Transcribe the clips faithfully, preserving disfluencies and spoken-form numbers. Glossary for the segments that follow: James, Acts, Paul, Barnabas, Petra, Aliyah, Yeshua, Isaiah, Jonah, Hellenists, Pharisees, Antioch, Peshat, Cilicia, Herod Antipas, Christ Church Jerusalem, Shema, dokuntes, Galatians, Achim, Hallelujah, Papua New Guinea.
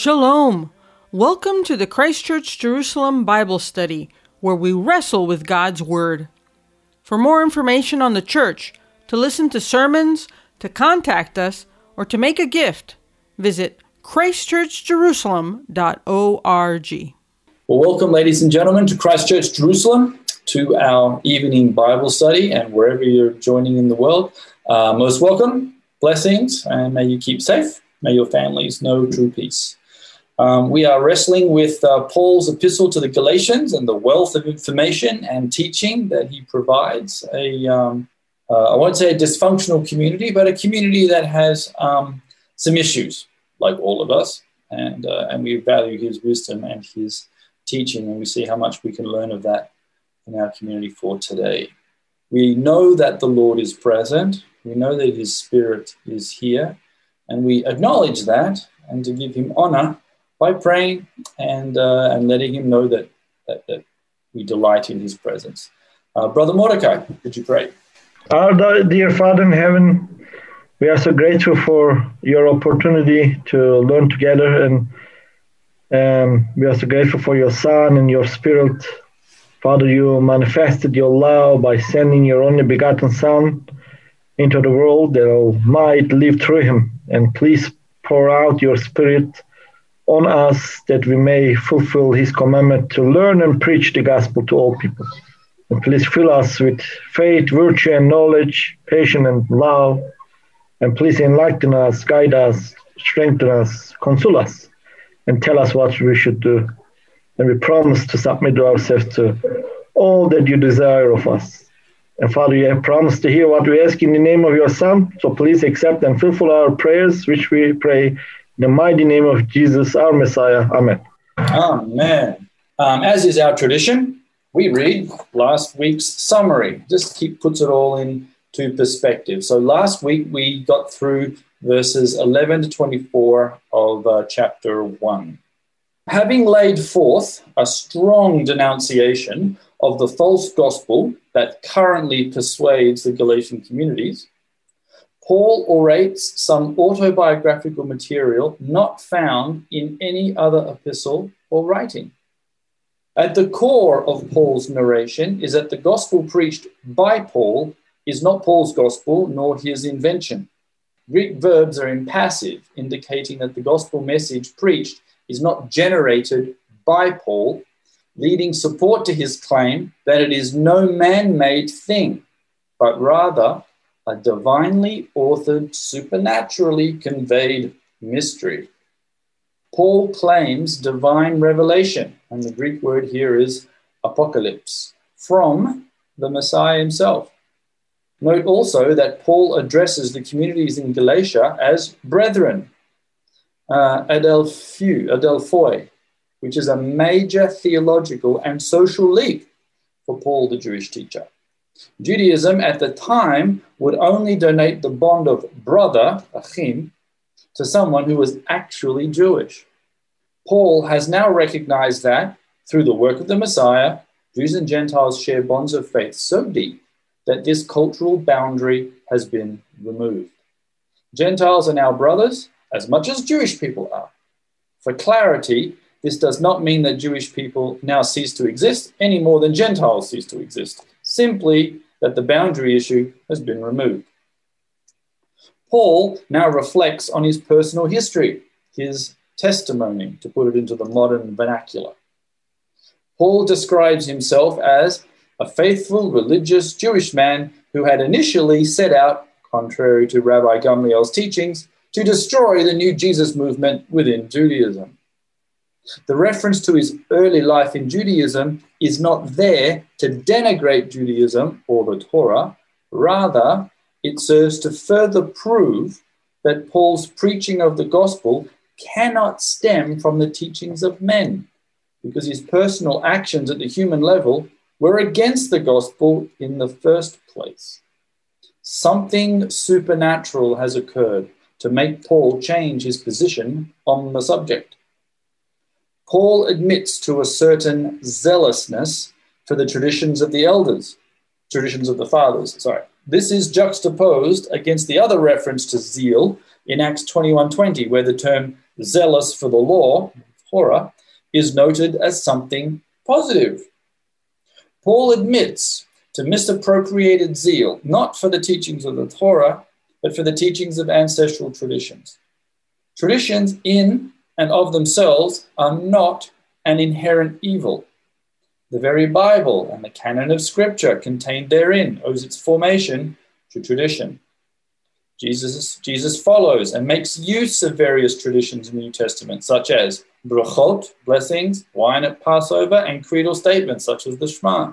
Shalom! Welcome to the Christ Church Jerusalem Bible Study, where we wrestle with God's Word. For more information on the church, to listen to sermons, to contact us, or to make a gift, visit Christ Church Jerusalem dot org. Well, welcome, ladies and gentlemen, to Christ Church Jerusalem, to our evening Bible study, and wherever you're joining in the world, uh, most welcome, blessings, and may you keep safe. May your families know true peace. Um, we are wrestling with uh, Paul's epistle to the Galatians and the wealth of information and teaching that he provides. A, um, uh, I won't say a dysfunctional community, but a community that has um, some issues, like all of us, and uh, and we value his wisdom and his teaching, and we see how much we can learn of that in our community for today. We know that the Lord is present. We know that his Spirit is here, and we acknowledge that and to give him honor by praying and uh, and letting him know that, that, that we delight in his presence. Uh, Brother Mordecai, could you pray? Our dear Father in heaven, we are so grateful for your opportunity to learn together, and um, we are so grateful for your Son and your Spirit. Father, you manifested your love by sending your only begotten Son into the world that all might live through him. And please pour out your Spirit on us that we may fulfill his commandment to learn and preach the gospel to all people. And please fill us with faith, virtue, and knowledge, patience, and love. And please enlighten us, guide us, strengthen us, console us, and tell us what we should do. And we promise to submit ourselves to all that you desire of us. And Father, you have promised to hear what we ask in the name of your Son. So please accept and fulfill our prayers, which we pray in the mighty name of Jesus, our Messiah. Amen. Amen. Um, as is our tradition, we read last week's summary. Just keep, puts it all into perspective. So last week we got through verses eleven to twenty-four of uh, chapter one. Having laid forth a strong denunciation of the false gospel that currently persuades the Galatian communities, Paul orates some autobiographical material not found in any other epistle or writing. At the core of Paul's narration is that the gospel preached by Paul is not Paul's gospel nor his invention. Greek verbs are impassive, indicating that the gospel message preached is not generated by Paul, leading support to his claim that it is no man-made thing, but rather a divinely authored, supernaturally conveyed mystery. Paul claims divine revelation, and the Greek word here is apocalypse, from the Messiah himself. Note also that Paul addresses the communities in Galatia as brethren, uh, Adelphoi, Adelphoi, which is a major theological and social leap for Paul, the Jewish teacher. Judaism at the time would only donate the bond of brother, achim, to someone who was actually Jewish. Paul has now recognized that through the work of the Messiah, Jews and Gentiles share bonds of faith so deep that this cultural boundary has been removed. Gentiles are now brothers as much as Jewish people are. For clarity, this does not mean that Jewish people now cease to exist any more than Gentiles cease to exist, simply that the boundary issue has been removed. Paul now reflects on his personal history, his testimony, to put it into the modern vernacular. Paul describes himself as a faithful, religious Jewish man who had initially set out, contrary to Rabbi Gamliel's teachings, to destroy the new Jesus movement within Judaism. The reference to his early life in Judaism is not there to denigrate Judaism or the Torah. Rather, it serves to further prove that Paul's preaching of the gospel cannot stem from the teachings of men, because his personal actions at the human level were against the gospel in the first place. Something supernatural has occurred to make Paul change his position on the subject. Paul admits to a certain zealousness for the traditions of the elders, traditions of the fathers, sorry. This is juxtaposed against the other reference to zeal in Acts twenty-one twenty, where the term zealous for the law, Torah, is noted as something positive. Paul admits to misappropriated zeal, not for the teachings of the Torah, but for the teachings of ancestral traditions. Traditions in and of themselves are not an inherent evil. The very Bible and the canon of Scripture contained therein owes its formation to tradition. Jesus, Jesus follows and makes use of various traditions in the New Testament, such as brachot, blessings, wine at Passover, and creedal statements, such as the Shema.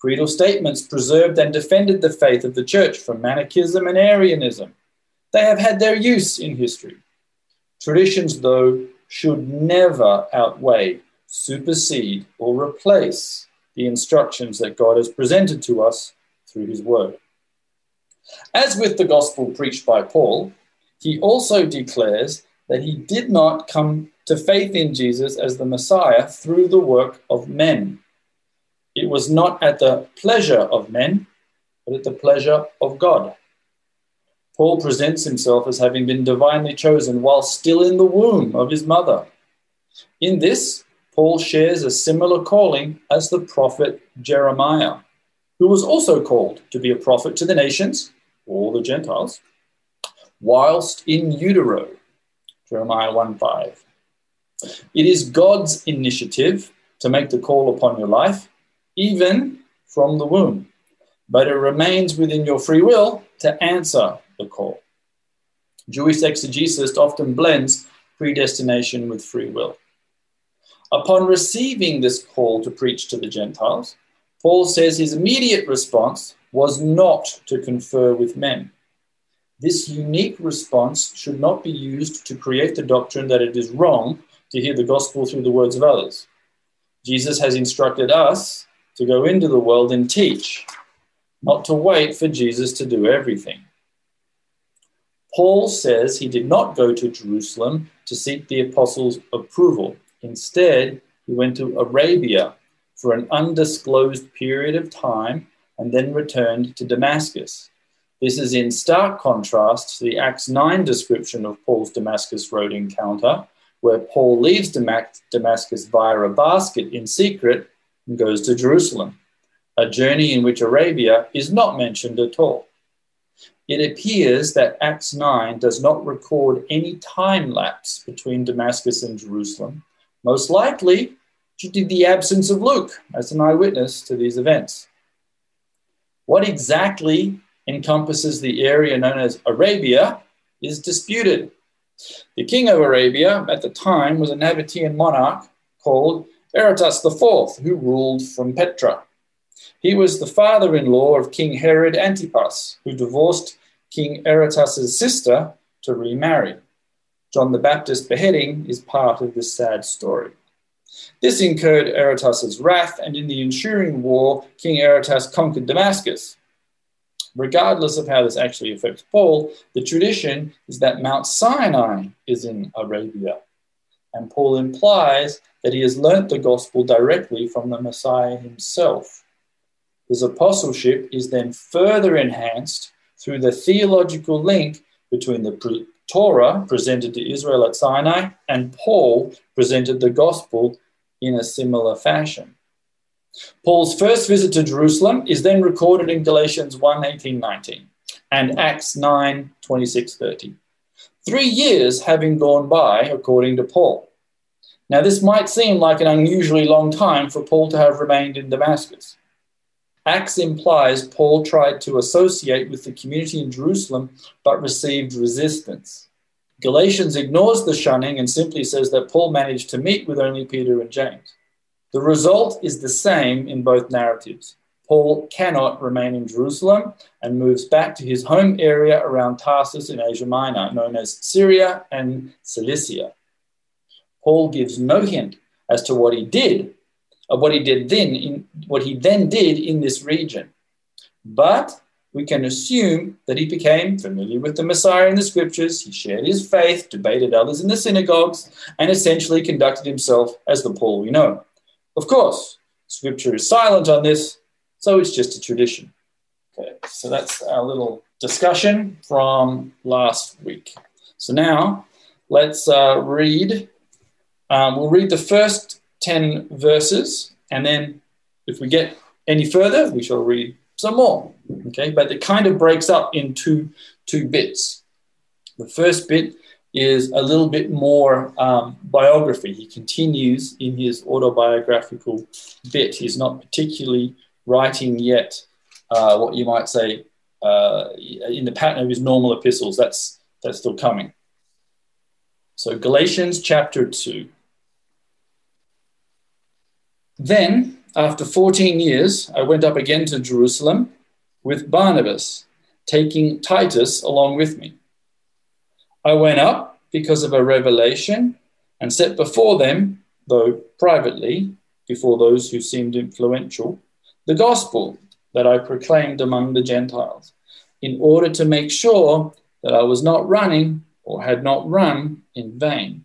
Creedal statements preserved and defended the faith of the church from Manichaeism and Arianism. They have had their use in history. Traditions, though, should never outweigh, supersede, or replace the instructions that God has presented to us through his word. As with the gospel preached by Paul, he also declares that he did not come to faith in Jesus as the Messiah through the work of men. It was not at the pleasure of men, but at the pleasure of God. Paul presents himself as having been divinely chosen while still in the womb of his mother. In this, Paul shares a similar calling as the prophet Jeremiah, who was also called to be a prophet to the nations, all the Gentiles, whilst in utero, Jeremiah one five. It is God's initiative to make the call upon your life, even from the womb, but it remains within your free will to answer the call. Jewish exegesis often blends predestination with free will. Upon receiving this call to preach to the Gentiles, Paul says his immediate response was not to confer with men. This unique response should not be used to create the doctrine that it is wrong to hear the gospel through the words of others. Jesus has instructed us to go into the world and teach, not to wait for Jesus to do everything. Paul says he did not go to Jerusalem to seek the apostles' approval. Instead, he went to Arabia for an undisclosed period of time and then returned to Damascus. This is in stark contrast to the Acts nine description of Paul's Damascus Road encounter, where Paul leaves Damascus via a basket in secret and goes to Jerusalem, a journey in which Arabia is not mentioned at all. It appears that Acts nine does not record any time lapse between Damascus and Jerusalem, most likely due to the absence of Luke as an eyewitness to these events. What exactly encompasses the area known as Arabia is disputed. The king of Arabia at the time was a Nabatean monarch called Aretas the fourth, who ruled from Petra. He was the father-in-law of King Herod Antipas, who divorced King Aretas' sister to remarry. John the Baptist's beheading is part of this sad story. This incurred Aretas' wrath, and in the ensuing war, King Aretas conquered Damascus. Regardless of how this actually affects Paul, the tradition is that Mount Sinai is in Arabia, and Paul implies that he has learnt the gospel directly from the Messiah himself. His apostleship is then further enhanced through the theological link between the Torah presented to Israel at Sinai and Paul presented the gospel in a similar fashion. Paul's first visit to Jerusalem is then recorded in Galatians one, eighteen, nineteen, and Acts nine, twenty-six, thirty. Three years having gone by, according to Paul. Now, this might seem like an unusually long time for Paul to have remained in Damascus. Acts implies Paul tried to associate with the community in Jerusalem but received resistance. Galatians ignores the shunning and simply says that Paul managed to meet with only Peter and James. The result is the same in both narratives. Paul cannot remain in Jerusalem and moves back to his home area around Tarsus in Asia Minor, known as Syria and Cilicia. Paul gives no hint as to what he did, of what he did then, in, what he then did in this region. But we can assume that he became familiar with the Messiah in the Scriptures, he shared his faith, debated others in the synagogues, and essentially conducted himself as the Paul we know. Of course, Scripture is silent on this, so it's just a tradition. Okay, so that's our little discussion from last week. So now Let's uh, read. Um, we'll read the first ten verses, and then if we get any further, we shall read some more. Okay, but it kind of breaks up into two bits. The first bit is a little bit more um, biography. He continues in his autobiographical bit. He's not particularly writing yet uh, what you might say uh, in the pattern of his normal epistles. That's that's still coming. So Galatians chapter two. Then, after fourteen years, I went up again to Jerusalem with Barnabas, taking Titus along with me. I went up because of a revelation and set before them, though privately, before those who seemed influential, the gospel that I proclaimed among the Gentiles, in order to make sure that I was not running or had not run in vain.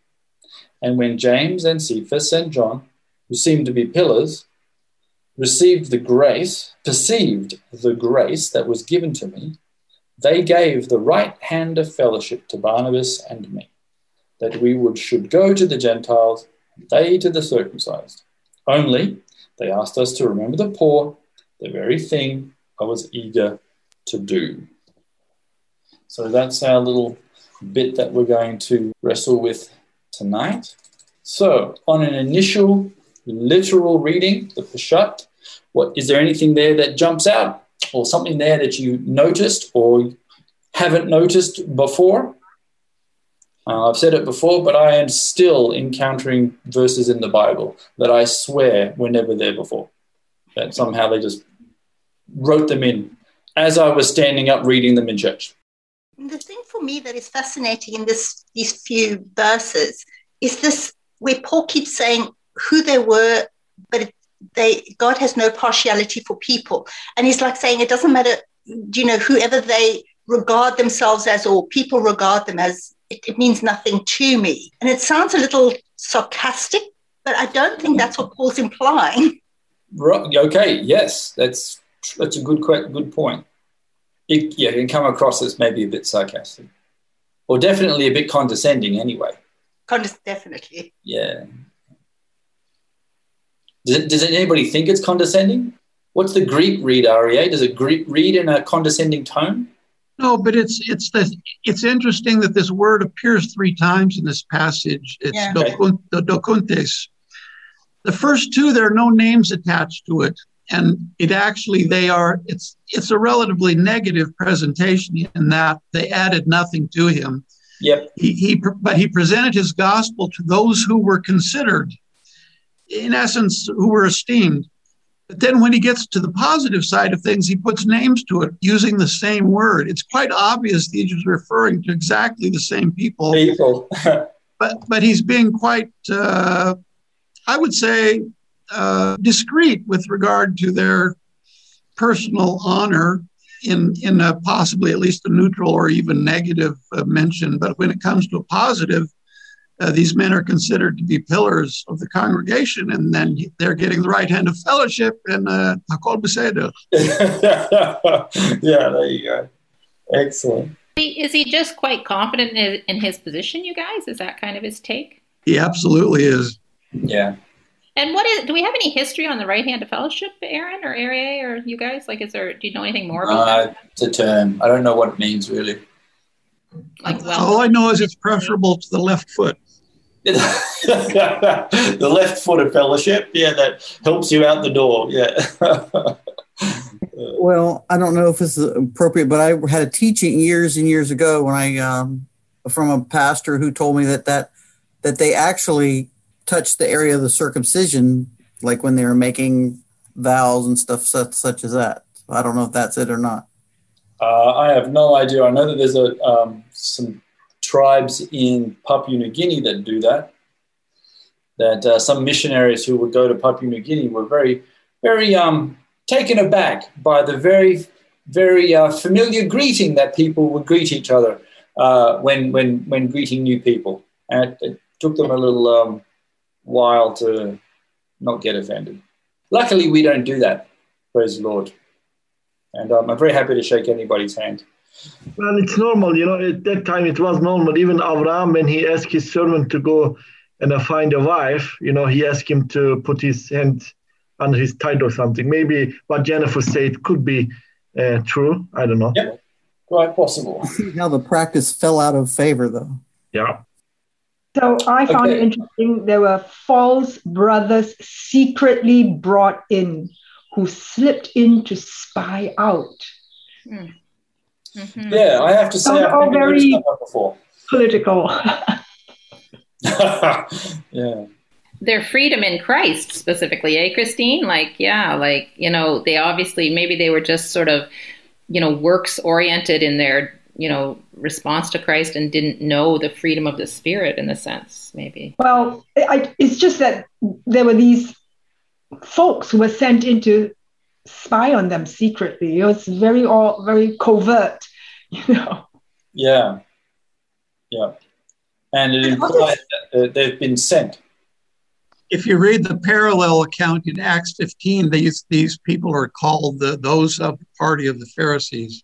And when James and Cephas and John, who seemed to be pillars, received the grace, perceived the grace that was given to me, they gave the right hand of fellowship to Barnabas and me, that we would should go to the Gentiles, they to the circumcised. Only they asked us to remember the poor, the very thing I was eager to do. So that's our little bit that we're going to wrestle with tonight. So on an initial literal reading, the Peshat, what is there anything there that jumps out or something there that you noticed or haven't noticed before? Uh, I've said it before, but I am still encountering verses in the Bible that I swear were never there before, that somehow they just wrote them in as I was standing up reading them in church. The thing for me that is fascinating in this these few verses is this, where Paul keeps saying who they were, but they God has no partiality for people. And he's like saying it doesn't matter, you know, whoever they regard themselves as or people regard them as, it means nothing to me. And it sounds a little sarcastic, but I don't think that's what Paul's implying. Right. Okay, yes, that's that's a good good point. It, yeah, it can come across as maybe a bit sarcastic or definitely a bit condescending anyway. Condes- definitely. Yeah. Does, it, does anybody think it's condescending? What's the Greek read, R E A? Does it Greek read in a condescending tone? No, but it's it's the, it's interesting that this word appears three times in this passage. It's yeah. dokuntes. The first two, there are no names attached to it, and it actually they are. It's it's a relatively negative presentation in that they added nothing to him. Yep. He, he but he presented his gospel to those who were considered, in essence, who were esteemed. But then when he gets to the positive side of things, he puts names to it using the same word. It's quite obvious that he's referring to exactly the same people. People. but but he's being quite, uh, I would say, uh, discreet with regard to their personal honor in, in a possibly at least a neutral or even negative uh, mention. But when it comes to a positive, Uh, these men are considered to be pillars of the congregation, and then they're getting the right hand of fellowship and Hakol B'Seder. Yeah, there you go. Excellent. Is he just quite confident in his position, you guys? Is that kind of his take? He absolutely is. Yeah. And what is? Do we have any history on the right hand of fellowship, Aaron or Aria or you guys? Like, is there? Do you know anything more about uh, that? It's a term. I don't know what it means, really. Like well, all I know is it's preferable to the left foot. The left foot of fellowship, yeah, that helps you out the door, yeah. Well, I don't know if this is appropriate, but I had a teaching years and years ago when I um, from a pastor who told me that that that they actually touched the area of the circumcision, like when they were making vows and stuff such, such as that. So I don't know if that's it or not. Uh, I have no idea. I know that there's a um, some tribes in Papua New Guinea that do that. That uh, some missionaries who would go to Papua New Guinea were very, very um. taken aback by the very, very uh, familiar greeting that people would greet each other uh, when when when greeting new people. And it, it took them a little um, while to not get offended. Luckily, we don't do that, praise the Lord. And um, I'm very happy to shake anybody's hand. Well, it's normal. You know, at that time it was normal. Even Abraham, when he asked his servant to go and uh, find a wife, you know, he asked him to put his hand under his title or something. Maybe what Jennifer said could be uh, true. I don't know. Yep. Quite possible. How the practice fell out of favor, though. Yeah. So I found okay. it interesting. There were false brothers secretly brought in who slipped in to spy out. Mm. Mm-hmm. Yeah, I have to say, I've never very heard that before. Political. Yeah. Their freedom in Christ specifically, eh, Christine? Like, yeah, like, you know, they obviously, maybe they were just sort of, you know, works oriented in their, you know, response to Christ and didn't know the freedom of the Spirit in a sense, maybe. Well, I, it's just that there were these folks who were sent in to spy on them secretly. It was very, all very covert, you know. Yeah, yeah. And it implies that they've been sent. If you read the parallel account in Acts fifteen, these these people are called the, those of the party of the Pharisees.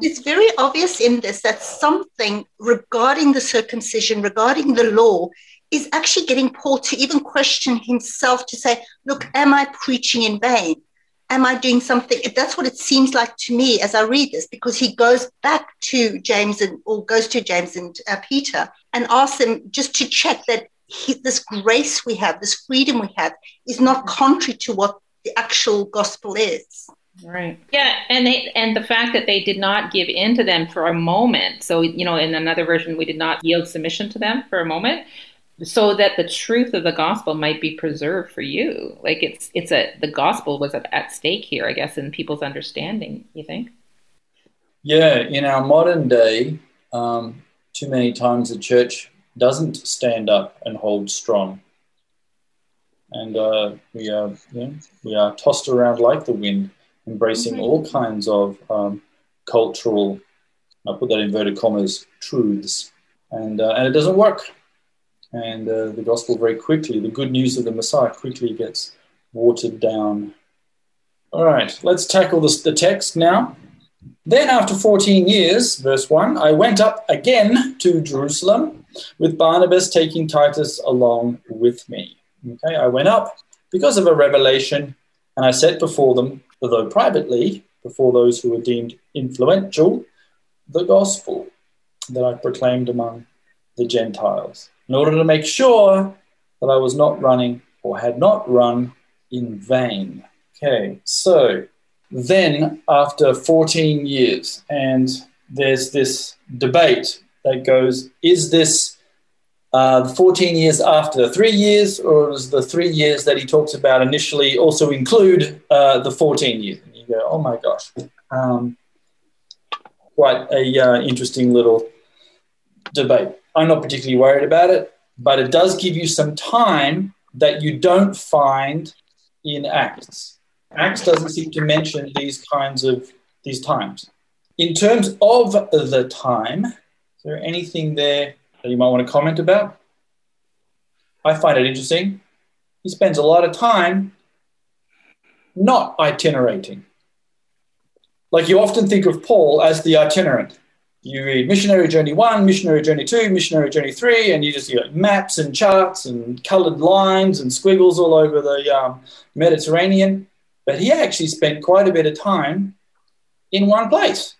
It's very obvious in this that something regarding the circumcision, regarding the law, is actually getting Paul to even question himself to say, look, am I preaching in vain? Am I doing something? That's what it seems like to me as I read this, because he goes back to James and or goes to James and uh, Peter and asks them just to check that He, this grace we have, this freedom we have, is not contrary to what the actual gospel is. Right. Yeah, and they, and the fact that they did not give in to them for a moment. So, you know, in another version, we did not yield submission to them for a moment, so that the truth of the gospel might be preserved for you. Like it's it's a the gospel was at, at stake here, I guess, in people's understanding. You think? Yeah, in our modern day, um, too many times the church doesn't stand up and hold strong, and uh, we are you know, we are tossed around like the wind, embracing mm-hmm. all kinds of um, cultural, I put that in inverted commas, truths, and uh, and it doesn't work, and uh, the gospel very quickly, the good news of the Messiah quickly gets watered down. All right, let's tackle this, the text now. Then after fourteen years, verse one, I went up again to Jerusalem with Barnabas, taking Titus along with me. Okay, I went up because of a revelation, and I set before them, although privately, before those who were deemed influential, the gospel that I proclaimed among the Gentiles, in order to make sure that I was not running or had not run in vain. Okay, so then after fourteen years, and there's this debate that goes, is this uh, fourteen years after the three years, or is the three years that he talks about initially also include uh, the fourteen years? And you go, oh my gosh, um, quite a uh, interesting little debate. I'm not particularly worried about it, but it does give you some time that you don't find in Acts. Acts doesn't seem to mention these kinds of, these times. In terms of the time, is there anything there that you might want to comment about? I find it interesting. He spends a lot of time not itinerating. Like you often think of Paul as the itinerant. You read Missionary Journey one, Missionary Journey two, Missionary Journey three, and you just get maps and charts and coloured lines and squiggles all over the um, Mediterranean. But he actually spent quite a bit of time in one place.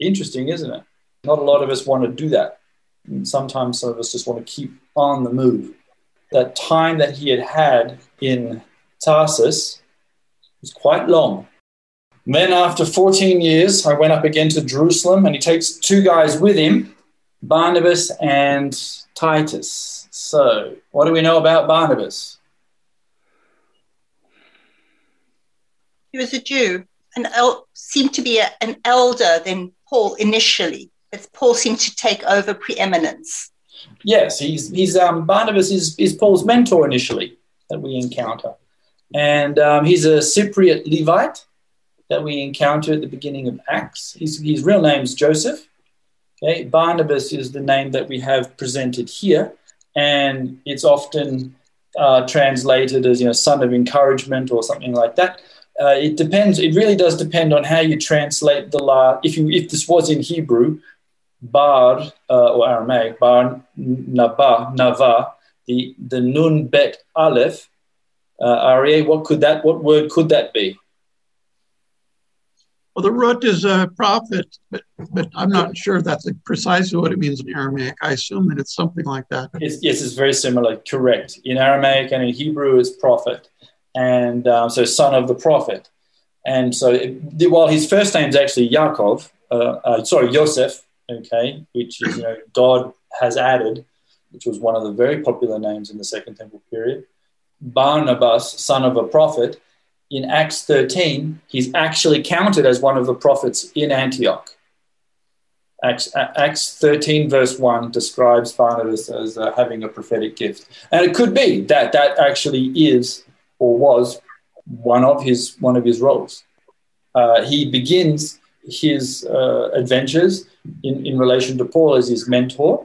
Interesting, isn't it? Not a lot of us want to do that. And sometimes some of us just want to keep on the move. That time that he had had in Tarsus was quite long. And then after fourteen years, I went up again to Jerusalem, and he takes two guys with him, Barnabas and Titus. So what do we know about Barnabas? He was a Jew, and el- seemed to be a, an elder than Paul initially, but Paul seemed to take over preeminence. Yes, he's, he's um, Barnabas is, is Paul's mentor initially that we encounter. And um, he's a Cypriot Levite that we encounter at the beginning of Acts. His, his real name's Joseph. Okay, Barnabas is the name that we have presented here, and it's often uh, translated as, you know, son of encouragement or something like that. Uh, it depends. It really does depend on how you translate the la. If you if this was in Hebrew, bar uh, or Aramaic, bar naba nava, the the nun bet aleph, uh, Aryeh. What could that? What word could that be? Well, the root is a prophet, but but I'm not sure that's precisely what it means in Aramaic. I assume that it's something like that. It's, yes, it's very similar. Correct. In Aramaic and in Hebrew, it's prophet. And um, so son of the prophet. And so it, while his first name is actually Yaakov, uh, uh, sorry, Yosef, okay, which is, you know, God has added, which was one of the very popular names in the Second Temple period, Barnabas, son of a prophet, in Acts thirteen, he's actually counted as one of the prophets in Antioch. Acts, Acts thirteen verse one describes Barnabas as uh, having a prophetic gift. And it could be that that actually is or was one of his one of his roles. Uh, he begins his uh, adventures in, in relation to Paul as his mentor.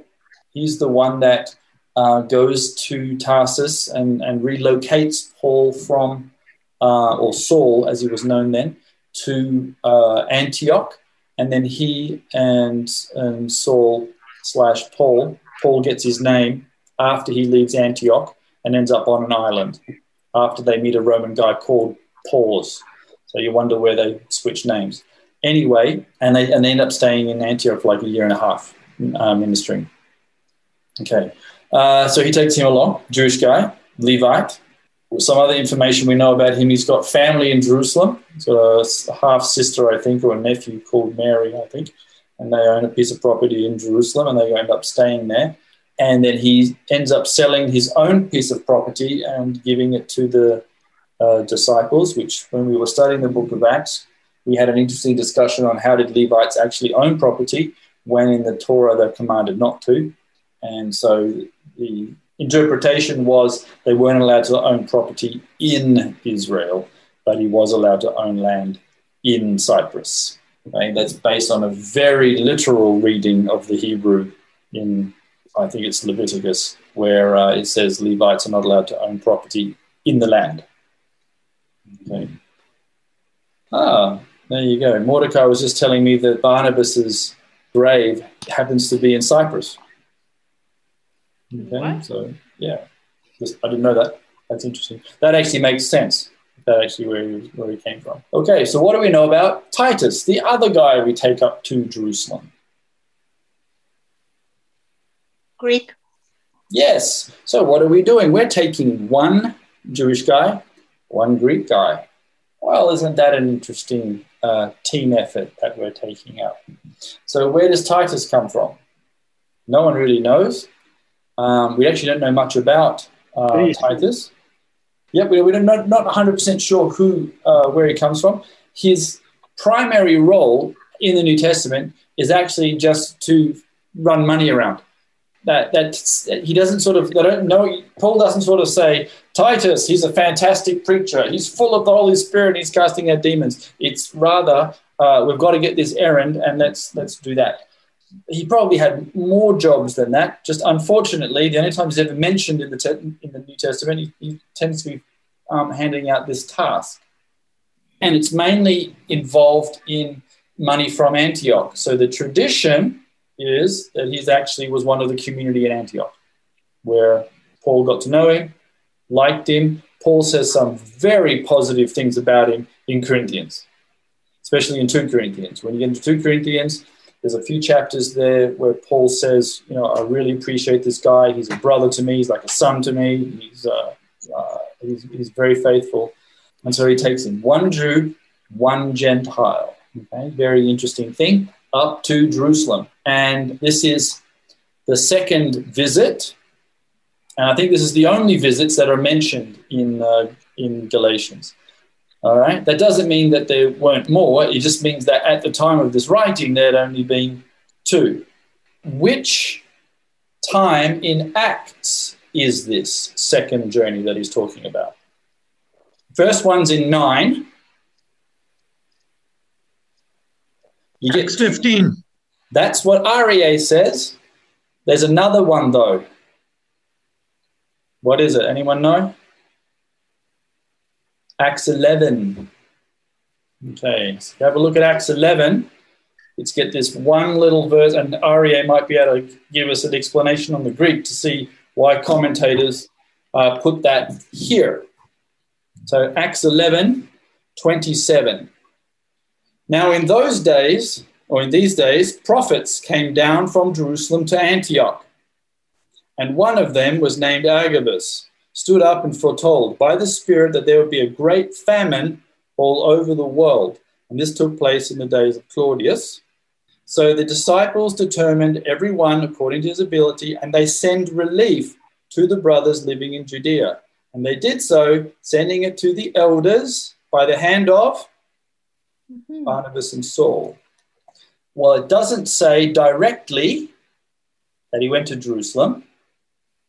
He's the one that uh, goes to Tarsus and, and relocates Paul from, uh, or Saul as he was known then, to uh, Antioch. And then he and, and Saul slash Paul, Paul gets his name after he leaves Antioch and ends up on an island, after they meet a Roman guy called Paulus. So you wonder where they switch names. Anyway, and they, and they end up staying in Antioch for like a year and a half uh, ministering. Okay. Uh, so he takes him along, Jewish guy, Levite. Some other information we know about him, he's got family in Jerusalem. He's got a half-sister, I think, or a nephew called Mary, I think, and they own a piece of property in Jerusalem, and they end up staying there. And then he ends up selling his own piece of property and giving it to the uh, disciples, which when we were studying the book of Acts, we had an interesting discussion on how did Levites actually own property when in the Torah they're commanded not to. And so the interpretation was they weren't allowed to own property in Israel, but he was allowed to own land in Cyprus. Okay? That's based on a very literal reading of the Hebrew in, I think it's Leviticus, where uh, it says Levites are not allowed to own property in the land. Okay. Ah, there you go. Mordecai was just telling me that Barnabas's grave happens to be in Cyprus. Okay, what? So yeah, just, I didn't know that. That's interesting. That actually makes sense. That actually where he, where he came from. Okay, so what do we know about Titus, the other guy we take up to Jerusalem? Greek. Yes. So what are we doing? We're taking one Jewish guy, one Greek guy. Well, isn't that an interesting uh, team effort that we're taking up? So where does Titus come from? No one really knows. Um, we actually don't know much about uh, Titus. Yeah, we, we're not, not one hundred percent sure who, uh, where he comes from. His primary role in the New Testament is actually just to run money around. That that he doesn't sort of, they don't know, Paul doesn't sort of say, Titus, he's a fantastic preacher. He's full of the Holy Spirit. And he's casting out demons. It's rather, uh, we've got to get this errand and let's, let's do that. He probably had more jobs than that. Just unfortunately, the only time he's ever mentioned in the te- in the New Testament, he, he tends to be um, handing out this task. And it's mainly involved in money from Antioch. So the tradition is that he actually was one of the community at Antioch where Paul got to know him, liked him. Paul says some very positive things about him in Corinthians, especially in Second Corinthians. When you get into Second Corinthians, There's a few chapters there where Paul says, you know, I really appreciate this guy. He's a brother to me. He's like a son to me. He's uh, uh, he's, he's very faithful. And so he takes in one Jew, one Gentile. Okay, very interesting thing. Up to Jerusalem. And this is the second visit. And I think this is the only visits that are mentioned in uh, in Galatians. All right. That doesn't mean that there weren't more. It just means that at the time of this writing, there had only been two. Which time in Acts is this second journey that he's talking about? First one's in nine. You get Acts fifteen. That's what R E A says. There's another one, though. What is it? Anyone know? Acts eleven. Okay, so have a look at Acts eleven. Let's get this one little verse, and R E A might be able to give us an explanation on the Greek to see why commentators uh, put that here. So Acts eleven, twenty-seven. Now in those days, or in these days, prophets came down from Jerusalem to Antioch, and one of them was named Agabus, stood up and foretold by the Spirit that there would be a great famine all over the world. And this took place in the days of Claudius. So the disciples determined every one according to his ability, and they sent relief to the brothers living in Judea. And they did so, sending it to the elders by the hand of mm-hmm. Barnabas and Saul. Well, it doesn't say directly that he went to Jerusalem.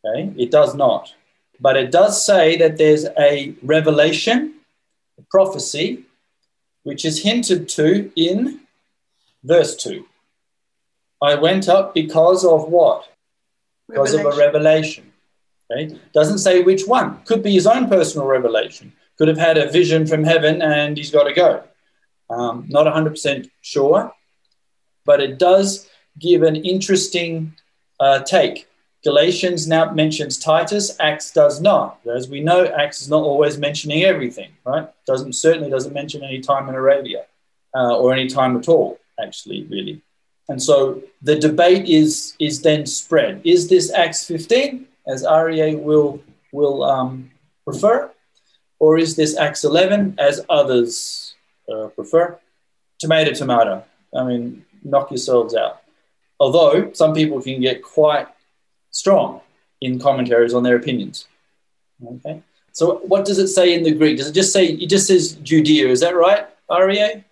Okay, it does not. But it does say that there's a revelation, a prophecy, which is hinted to in verse two. I went up because of what? Because revelation. of a revelation. Okay? Doesn't say which one. Could be his own personal revelation. Could have had a vision from heaven and he's got to go. Um, not one hundred percent sure, but it does give an interesting uh, take. Galatians now mentions Titus, Acts does not. As we know, Acts is not always mentioning everything, right? Doesn't certainly doesn't mention any time in Arabia uh, or any time at all, actually, really. And so the debate is is then spread. Is this Acts fifteen, as R E A will, will um, prefer, or is this Acts eleven, as others uh, prefer? Tomato, tomato. I mean, knock yourselves out. Although some people can get quite strong in commentaries on their opinions. Okay. So what does it say in the Greek? Does it just say, it just says Judea, is that right, R E A?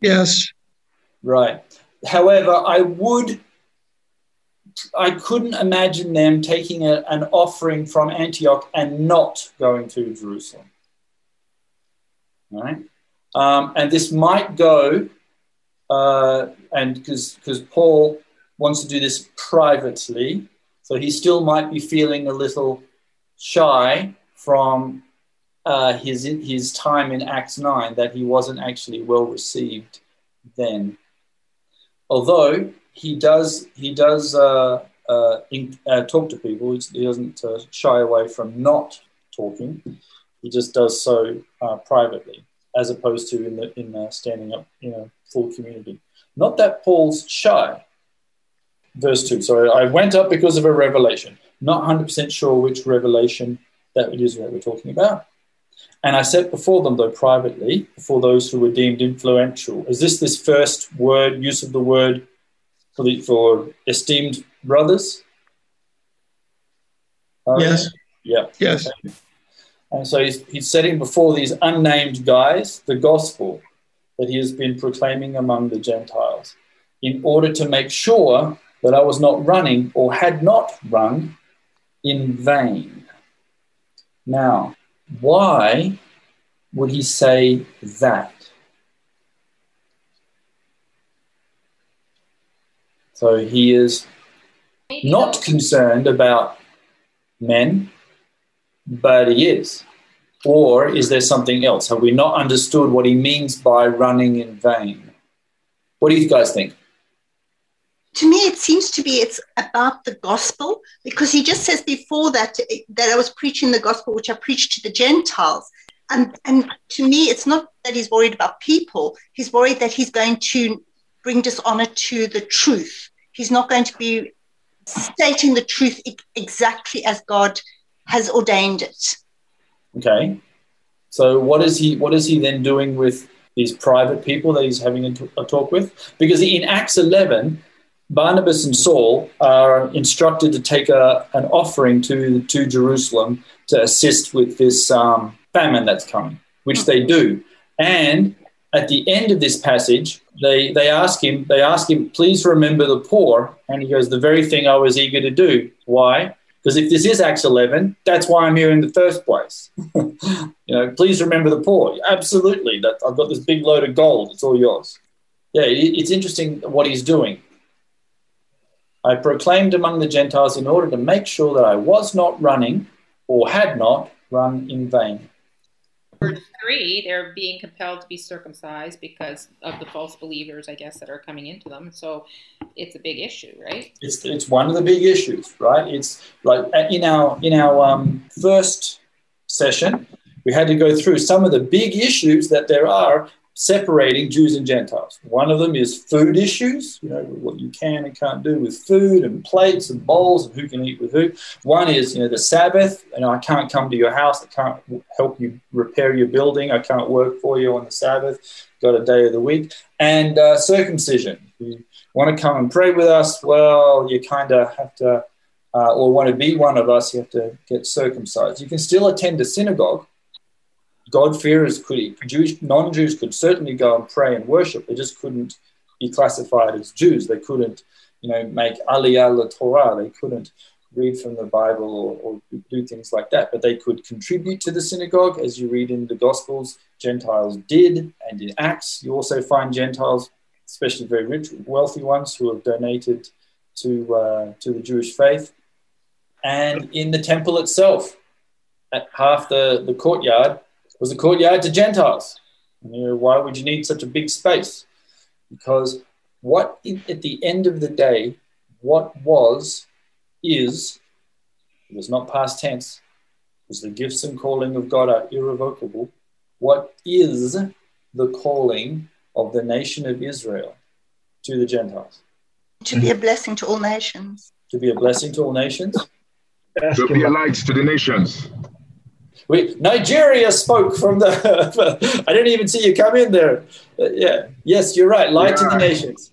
Yes. Right. However, I would, I couldn't imagine them taking a, an offering from Antioch and not going to Jerusalem. All right. Um, and this might go, uh, and because because Paul wants to do this privately, so he still might be feeling a little shy from uh, his his time in Acts nine, that he wasn't actually well received then. Although he does he does uh, uh, in, uh, talk to people, he doesn't uh, shy away from not talking. He just does so uh, privately, as opposed to in the in the standing up in a full community. Not that Paul's shy. Verse two, so I went up because of a revelation. Not one hundred percent sure which revelation that it is that we're talking about. And I set before them, though privately, before those who were deemed influential. Is this this first word, use of the word for, the, for esteemed brothers? Um, yes. Yeah. Yes. Okay. And so he's, he's setting before these unnamed guys the gospel that he has been proclaiming among the Gentiles, in order to make sure that I was not running or had not run in vain. Now, why would he say that? So he is not concerned about men, but he is. Or is there something else? Have we not understood what he means by running in vain? What do you guys think? To me, it seems to be it's about the gospel, because he just says before that that I was preaching the gospel, which I preached to the Gentiles. And and to me, it's not that he's worried about people. He's worried that he's going to bring dishonor to the truth. He's not going to be stating the truth exactly as God has ordained it. Okay. So what is he, what is he then doing with these private people that he's having a, t- a talk with? Because in Acts eleven, Barnabas and Saul are instructed to take a, an offering to, to Jerusalem to assist with this um, famine that's coming, which they do. And at the end of this passage, they, they ask him, they ask him, please remember the poor. And he goes, the very thing I was eager to do. Why? Because if this is Acts eleven, that's why I'm here in the first place. You know, please remember the poor. Absolutely. That I've got this big load of gold. It's all yours. Yeah, it, it's interesting what he's doing. I proclaimed among the Gentiles in order to make sure that I was not running or had not run in vain. Verse three, they're being compelled to be circumcised because of the false believers, I guess, that are coming into them. So it's a big issue, right? It's it's one of the big issues, right? It's like in our in our um, first session, we had to go through some of the big issues that there are separating Jews and Gentiles. One of them is food issues, you know, what you can and can't do with food and plates and bowls and who can eat with who. One is, you know, the Sabbath, and I can't come to your house, I can't help you repair your building, I can't work for you on the Sabbath, got a day of the week. And uh, circumcision, you want to come and pray with us, well, you kind of have to, uh, or want to be one of us, you have to get circumcised. You can still attend a synagogue. God-fearers could, Jewish, non-Jews could certainly go and pray and worship. They just couldn't be classified as Jews. They couldn't, you know, make aliyah la Torah. They couldn't read from the Bible or, or do things like that. But they could contribute to the synagogue. As you read in the Gospels, Gentiles did. And in Acts, you also find Gentiles, especially very rich, wealthy ones, who have donated to uh, to the Jewish faith. And in the temple itself, at half the, the courtyard, was a courtyard to Gentiles. You know, why would you need such a big space? Because what, at the end of the day, what was, is, it was not past tense, because the gifts and calling of God are irrevocable. What is the calling of the nation of Israel to the Gentiles? To be a blessing to all nations. To be a blessing to all nations? To be a light to the nations. We, Nigeria spoke from the... I didn't even see you come in there. Uh, yeah. Yes, you're right. Light yeah. to the nations.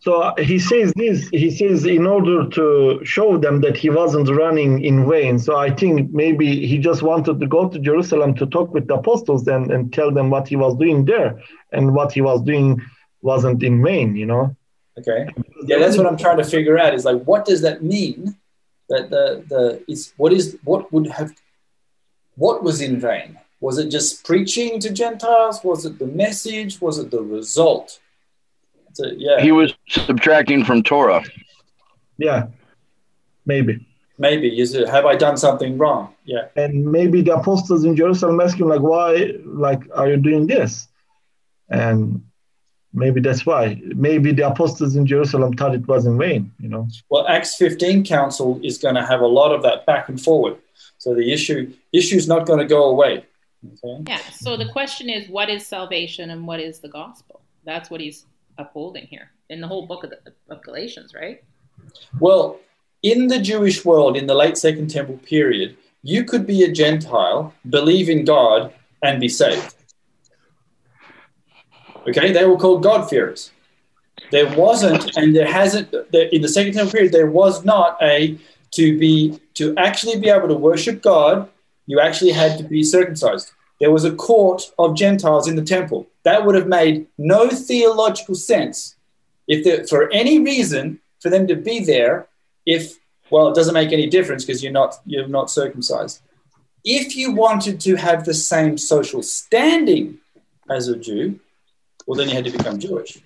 So uh, he says this, he says in order to show them that he wasn't running in vain. So I think maybe he just wanted to go to Jerusalem to talk with the apostles and, and tell them what he was doing there, and what he was doing wasn't in vain, you know. Okay. Yeah, that's what I'm trying to figure out, is like, what does that mean? That the, the is what is what would have... What was in vain? Was it just preaching to Gentiles? Was it the message? Was it the result? So, yeah. He was subtracting from Torah. Yeah, maybe. Maybe. Is it, have I done something wrong? Yeah. And maybe the apostles in Jerusalem asked him, like, why, like, are you doing this? And maybe that's why. Maybe the apostles in Jerusalem thought it was in vain, you know. Well, Acts fifteen council is going to have a lot of that back and forward. So the issue issue's not going to go away. Okay? Yeah. So the question is, what is salvation and what is the gospel? That's what he's upholding here in the whole book of, the, of Galatians, right? Well, in the Jewish world, in the late Second Temple period, you could be a Gentile, believe in God, and be saved. Okay? They were called God-fearers. There wasn't, and there hasn't, in the Second Temple period, there was not a... To be to actually be able to worship God, you actually had to be circumcised. There was a court of Gentiles in the temple. That would have made no theological sense if there, for any reason for them to be there if, well, it doesn't make any difference because you're not you're not circumcised. If you wanted to have the same social standing as a Jew, well, then you had to become Jewish.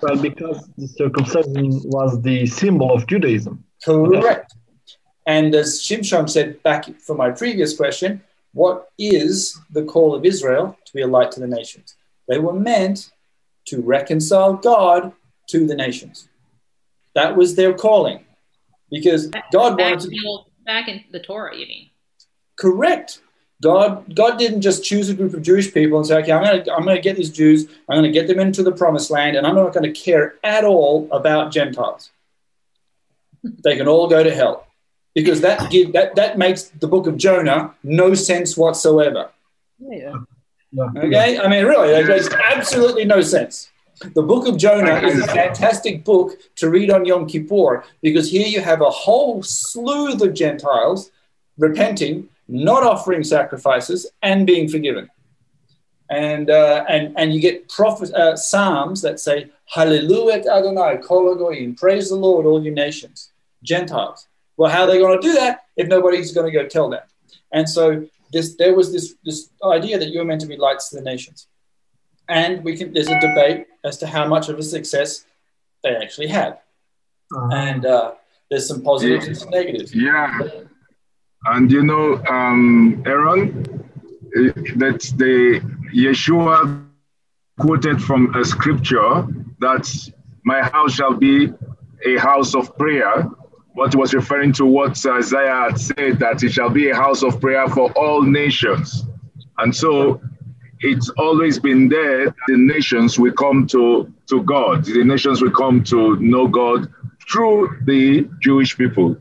Well, because the circumcision was the symbol of Judaism. Correct. And as Shimshon said back for my previous question, what is the call of Israel to be a light to the nations? They were meant to reconcile God to the nations. That was their calling. Because back, God wanted back, to... Back in the Torah, you mean? Correct. God, God didn't just choose a group of Jewish people and say, okay, I'm going to, I'm going to get these Jews, I'm going to get them into the promised land, and I'm not going to care at all about Gentiles. They can all go to hell. Because that, give, that that makes the book of Jonah no sense whatsoever. Yeah. Okay? I mean, really, it makes absolutely no sense. The book of Jonah is a fantastic book to read on Yom Kippur, because here you have a whole slew of Gentiles repenting, not offering sacrifices, and being forgiven. And uh, and and you get prophet, uh, Psalms that say, Hallelujah Adonai, Kol Hagoyim, praise the Lord, all you nations, Gentiles. Well, how are they going to do that if nobody's going to go tell them? And so this, there was this, this idea that you're meant to be lights to the nations. And we can, there's a debate as to how much of a success they actually had. Uh-huh. And uh, there's some positives yeah. and some negatives. Yeah. And you know, um, Aaron, that the Yeshua quoted from a scripture that my house shall be a house of prayer. What was referring to what Isaiah had said, that it shall be a house of prayer for all nations. And so it's always been there, the nations will come to, to God. The nations will come to know God through the Jewish people.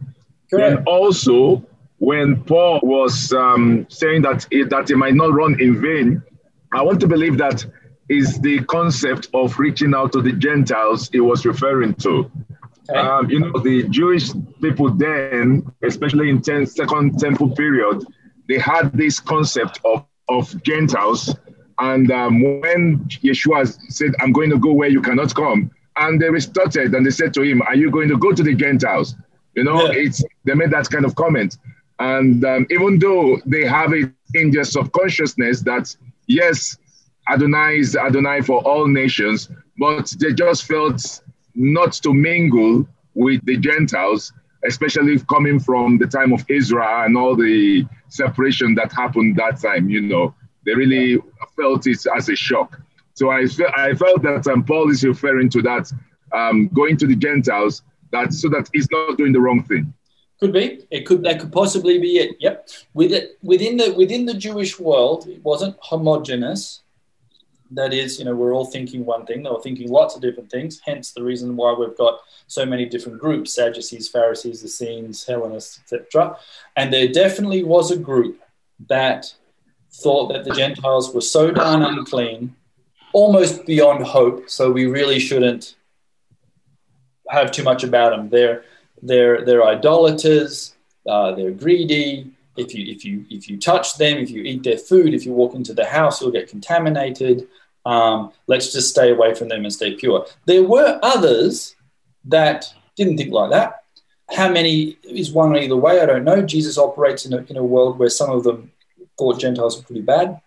Correct. Then also, when Paul was um, saying that it, that he might not run in vain, I want to believe that is the concept of reaching out to the Gentiles he was referring to. Um, you know, the Jewish people then, especially in the Second Temple period, they had this concept of, of Gentiles. And um, when Yeshua said, I'm going to go where you cannot come, and they retorted and they said to him, are you going to go to the Gentiles? You know, yeah. it's they made that kind of comment. And um, even though they have it in their subconsciousness that, yes, Adonai is Adonai for all nations, but they just felt not to mingle with the Gentiles, especially coming from the time of Israel and all the separation that happened that time, you know. They really felt it as a shock. So I, fe- I felt that um, Paul is referring to that, um, going to the Gentiles, that so that he's not doing the wrong thing. Could be. It could. That could possibly be it, yep. With it, within the within the Jewish world, it wasn't homogeneous. That is, you know, we're all thinking one thing. They were thinking lots of different things, hence the reason why we've got so many different groups, Sadducees, Pharisees, Essenes, Hellenists, et cetera. And there definitely was a group that thought that the Gentiles were so darn unclean, almost beyond hope, so we really shouldn't have too much about them. They're, they're, they're idolaters, uh, they're greedy. If you if you if you touch them, if you eat their food, if you walk into the house, you'll get contaminated. Um, let's just stay away from them and stay pure. There were others that didn't think like that. How many is one either way? I don't know. Jesus operates in a in a world where some of them thought Gentiles were pretty bad.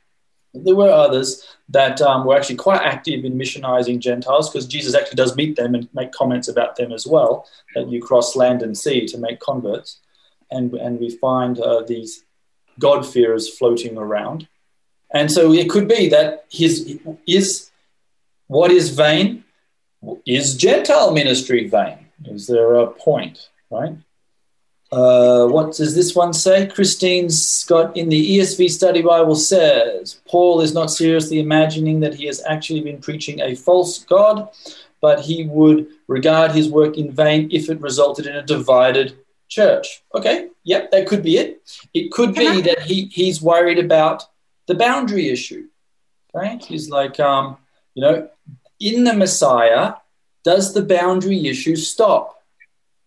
There were others that um, were actually quite active in missionizing Gentiles, because Jesus actually does meet them and make comments about them as well, that you cross land and sea to make converts. And, and we find uh, these God-fearers floating around. And so it could be that his is what is vain? Is Gentile ministry vain? Is there a point, right? Uh, what does this one say? Christine Scott in the E S V Study Bible says, Paul is not seriously imagining that he has actually been preaching a false god, but he would regard his work in vain if it resulted in a divided church. Okay, yep, that could be it. It could be that he, he's worried about the boundary issue, right? He's like, um, you know, in the Messiah, does the boundary issue stop?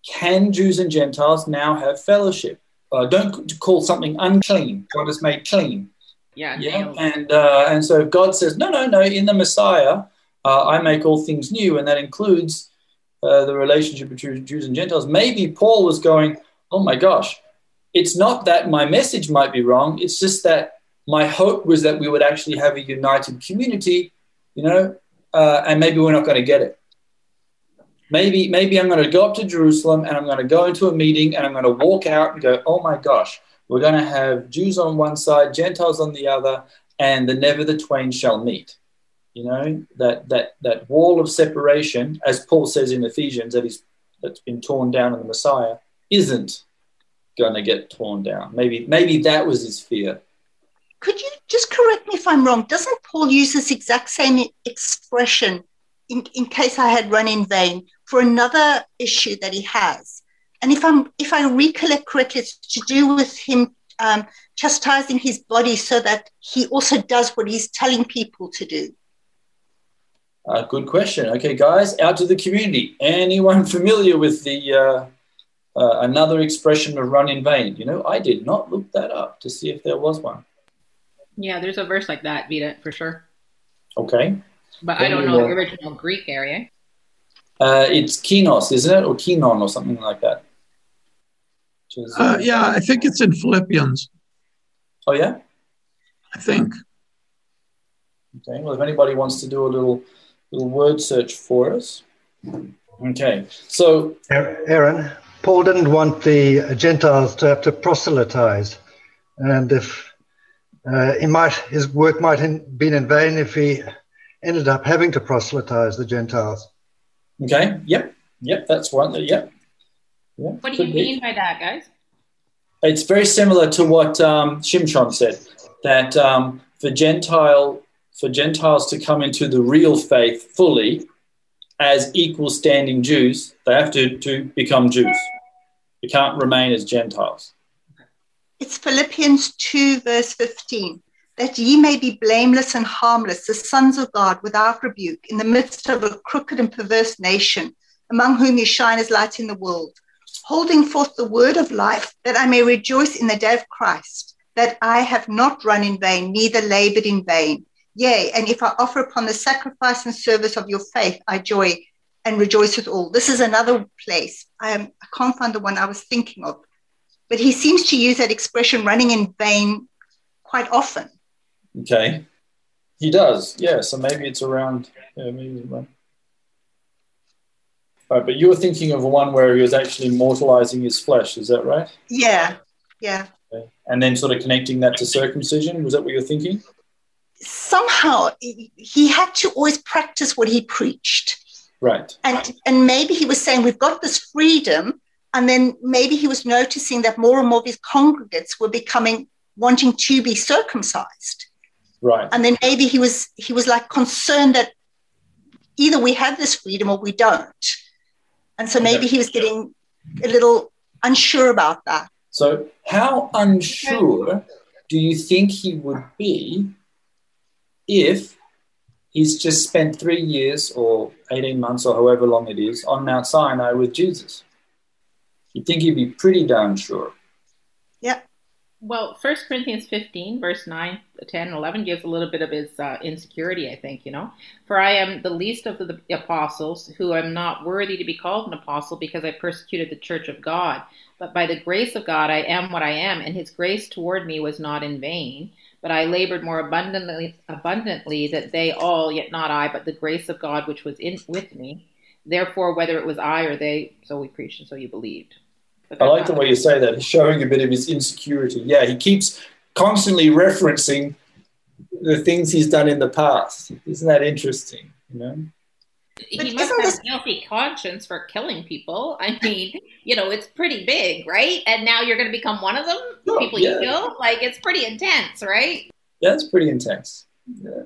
Can Jews and Gentiles now have fellowship? Uh, don't call something unclean. God is made clean. Yeah. yeah? And, uh, and so God says, no, no, no, in the Messiah, uh, I make all things new, and that includes Uh, the relationship between Jews and Gentiles. Maybe Paul was going, oh my gosh, it's not that my message might be wrong, it's just that my hope was that we would actually have a united community, you know, uh, and maybe we're not going to get it. Maybe, maybe I'm going to go up to Jerusalem and I'm going to go into a meeting and I'm going to walk out and go, oh my gosh, we're going to have Jews on one side, Gentiles on the other, and the never the twain shall meet. You know, that, that that wall of separation, as Paul says in Ephesians, that is, that's been torn down in the Messiah, isn't going to get torn down. Maybe maybe that was his fear. Could you just correct me if I'm wrong? Doesn't Paul use this exact same expression, in, in case I had run in vain, for another issue that he has? And if I'm, if I recollect correctly, it's to do with him um, chastising his body so that he also does what he's telling people to do. Uh, good question. Okay, guys, out to the community. Anyone familiar with the uh, uh, another expression of run in vain? You know, I did not look that up to see if there was one. Yeah, there's a verse like that, Vita, for sure. Okay. But then I don't know the original Greek area. Uh, it's kinos, isn't it? Or kinon or something like that. Uh, yeah, I think it's in Philippians. Oh, yeah? I think. Okay, well, if anybody wants to do a little little word search for us. Okay, so... Aaron, Paul didn't want the Gentiles to have to proselytize. And if uh, he might, his work might have been in vain if he ended up having to proselytize the Gentiles. Okay, yep, yep, that's one, yep. Yeah, what do you mean be. by that, guys? It's very similar to what um, Shimshon said, that um, for Gentile, for Gentiles to come into the real faith fully as equal standing Jews, they have to, to become Jews. They can't remain as Gentiles. It's Philippians two, verse fifteen, that ye may be blameless and harmless, the sons of God, without rebuke, in the midst of a crooked and perverse nation, among whom you shine as lights in the world, holding forth the word of life, that I may rejoice in the day of Christ, that I have not run in vain, neither labored in vain. Yea, and if I offer upon the sacrifice and service of your faith, I joy and rejoice with all. This is another place. I, am, I can't find the one I was thinking of. But he seems to use that expression, running in vain, quite often. Okay. He does, yeah. So maybe it's around, yeah, maybe it's around. Right, but you were thinking of one where he was actually mortalizing his flesh, is that right? Yeah, yeah. Okay. And then sort of connecting that to circumcision, was that what you were thinking? Somehow he had to always practice what he preached. Right. And and maybe he was saying we've got this freedom, and then maybe he was noticing that more and more of his congregants were becoming, wanting to be circumcised. Right. And then maybe he was he was like concerned that either we have this freedom or we don't. And so maybe he was getting a little unsure about that. So how unsure do you think he would be if he's just spent three years or eighteen months or however long it is on Mount Sinai with Jesus? You'd think he'd be pretty darn sure. Yeah. Well, First Corinthians fifteen, verse nine, ten, and eleven gives a little bit of his uh, insecurity, I think, you know. For I am the least of the apostles, who am not worthy to be called an apostle, because I persecuted the church of God. But by the grace of God I am what I am, and his grace toward me was not in vain. But I labored more abundantly, abundantly that they all, yet not I, but the grace of God which was in with me. Therefore, whether it was I or they, so we preached and so you believed. I like the way you say that. He's showing a bit of his insecurity. Yeah, he keeps constantly referencing the things he's done in the past. Isn't that interesting? You know, but he must have this... a guilty conscience for killing people. I mean, you know, it's pretty big, right? And now you're going to become one of them, oh, people yeah. you kill. Like, it's pretty intense, right? Yeah, it's pretty intense. Yeah.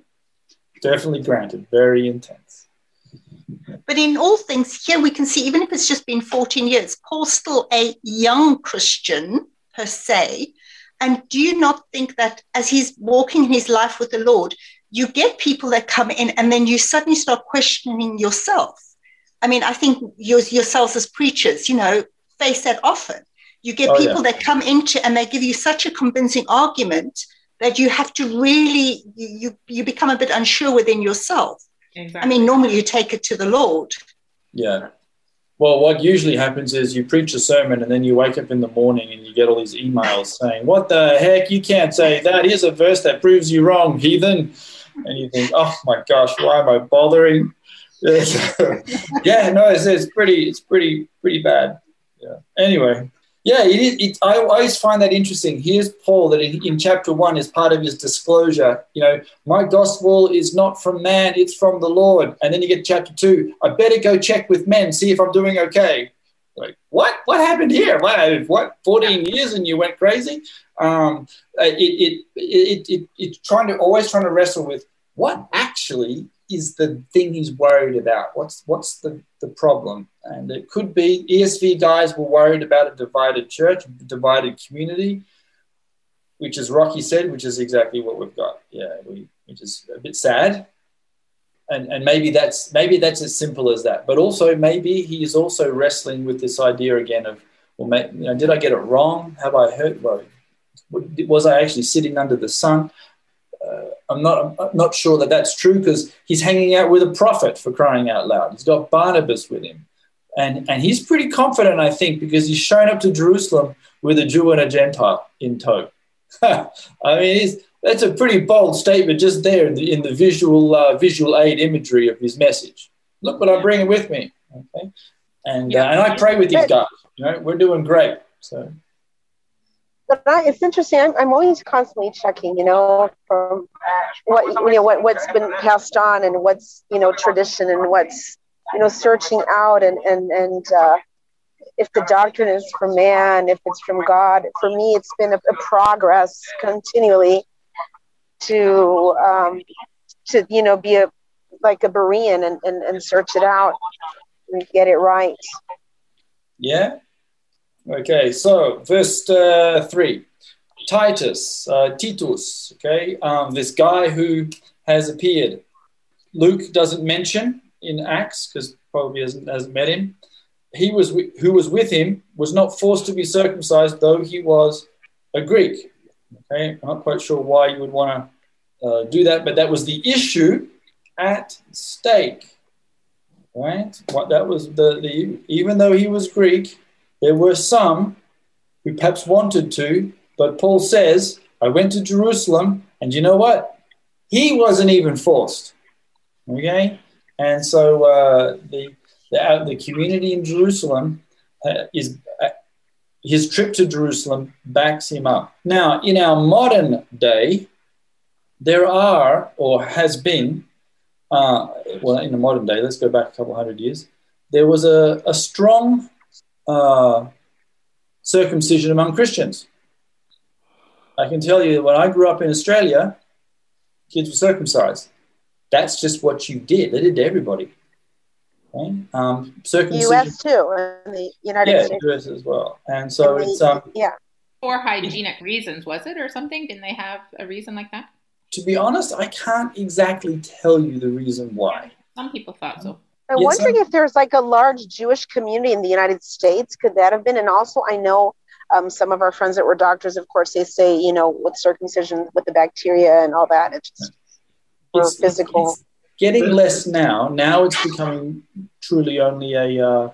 Definitely granted, very intense. But in all things, here we can see, even if it's just been fourteen years, Paul's still a young Christian, per se. And do you not think that as he's walking in his life with the Lord, you get people that come in and then you suddenly start questioning yourself? I mean, I think you, yourselves as preachers, you know, face that often. You get oh, people yeah. that come into and they give you such a convincing argument that you have to really, you, you become a bit unsure within yourself. Exactly. I mean, normally you take it to the Lord. Yeah. Well, what usually happens is you preach a sermon and then you wake up in the morning and you get all these emails saying, what the heck, you can't say that. Here's a verse that proves you wrong, heathen. And you think, oh, my gosh, why am I bothering? yeah, no, it's, it's pretty it's pretty, pretty bad. Yeah. Anyway, yeah, it is, it, I always find that interesting. Here's Paul that in, in chapter one is part of his disclosure. You know, my gospel is not from man, it's from the Lord. And then you get chapter two, I better go check with men, see if I'm doing okay. Like, what? What happened here? What? What? Fourteen years and you went crazy. Um, it, it, it, it, it's trying to always trying to wrestle with what actually is the thing he's worried about. What's what's the the problem? And it could be E S V guys were worried about a divided church, a divided community, which, as Rocky said, which is exactly what we've got. Yeah, we, which is a bit sad. And, and maybe that's maybe that's as simple as that. But also maybe he is also wrestling with this idea again of, well, maybe, you know, did I get it wrong? Have I hurt? Well, was I actually sitting under the sun? Uh, I'm not I'm not sure that that's true, because he's hanging out with a prophet, for crying out loud. He's got Barnabas with him. And, and he's pretty confident, I think, because he's shown up to Jerusalem with a Jew and a Gentile in tow. I mean, he's... That's a pretty bold statement just there in the, in the visual uh, visual aid imagery of his message. Look what I'm bringing with me, okay? And yeah. uh, and I pray with these guys. You know, we're doing great. So, but I, it's interesting. I'm, I'm always constantly checking, you know, from what you know what what's been passed on and what's you know tradition and what's you know searching out and and and uh, if the doctrine is from man, if it's from God. For me, it's been a, a progress continually. To um, to you know be a like a Berean and, and, and search it out and get it right. Yeah. Okay. So verse uh, three, Titus, uh, Titus. Okay, um, this guy who has appeared. Luke doesn't mention in Acts because probably hasn't hasn't met him. He was w- who was with him was not forced to be circumcised, though he was a Greek. Okay, I'm not quite sure why you would want to uh, do that, but that was the issue at stake, right? What that was the, the even though he was Greek, there were some who perhaps wanted to, but Paul says, I went to Jerusalem, and you know what? He wasn't even forced, okay? And so uh, the, the, uh, the community in Jerusalem uh, is... Uh, his trip to Jerusalem backs him up. Now, in our modern day, there are or has been, uh, well, in the modern day, let's go back a couple hundred years, there was a, a strong uh, circumcision among Christians. I can tell you that when I grew up in Australia, kids were circumcised. That's just what you did. They did to everybody. Okay. Um, circumcision. U S too, in the United yeah, States. Yeah, U S as well. And so and the, it's um, yeah, for hygienic reasons, was it or something? Didn't they have a reason like that? To be honest, I can't exactly tell you the reason why. Some people thought so. I'm yeah, wondering some... if there's like a large Jewish community in the United States. Could that have been? And also, I know um, some of our friends that were doctors, of course, they say you know with circumcision, with the bacteria and all that, it's just it's, physical. It's, Getting less now. Now it's becoming truly only a uh,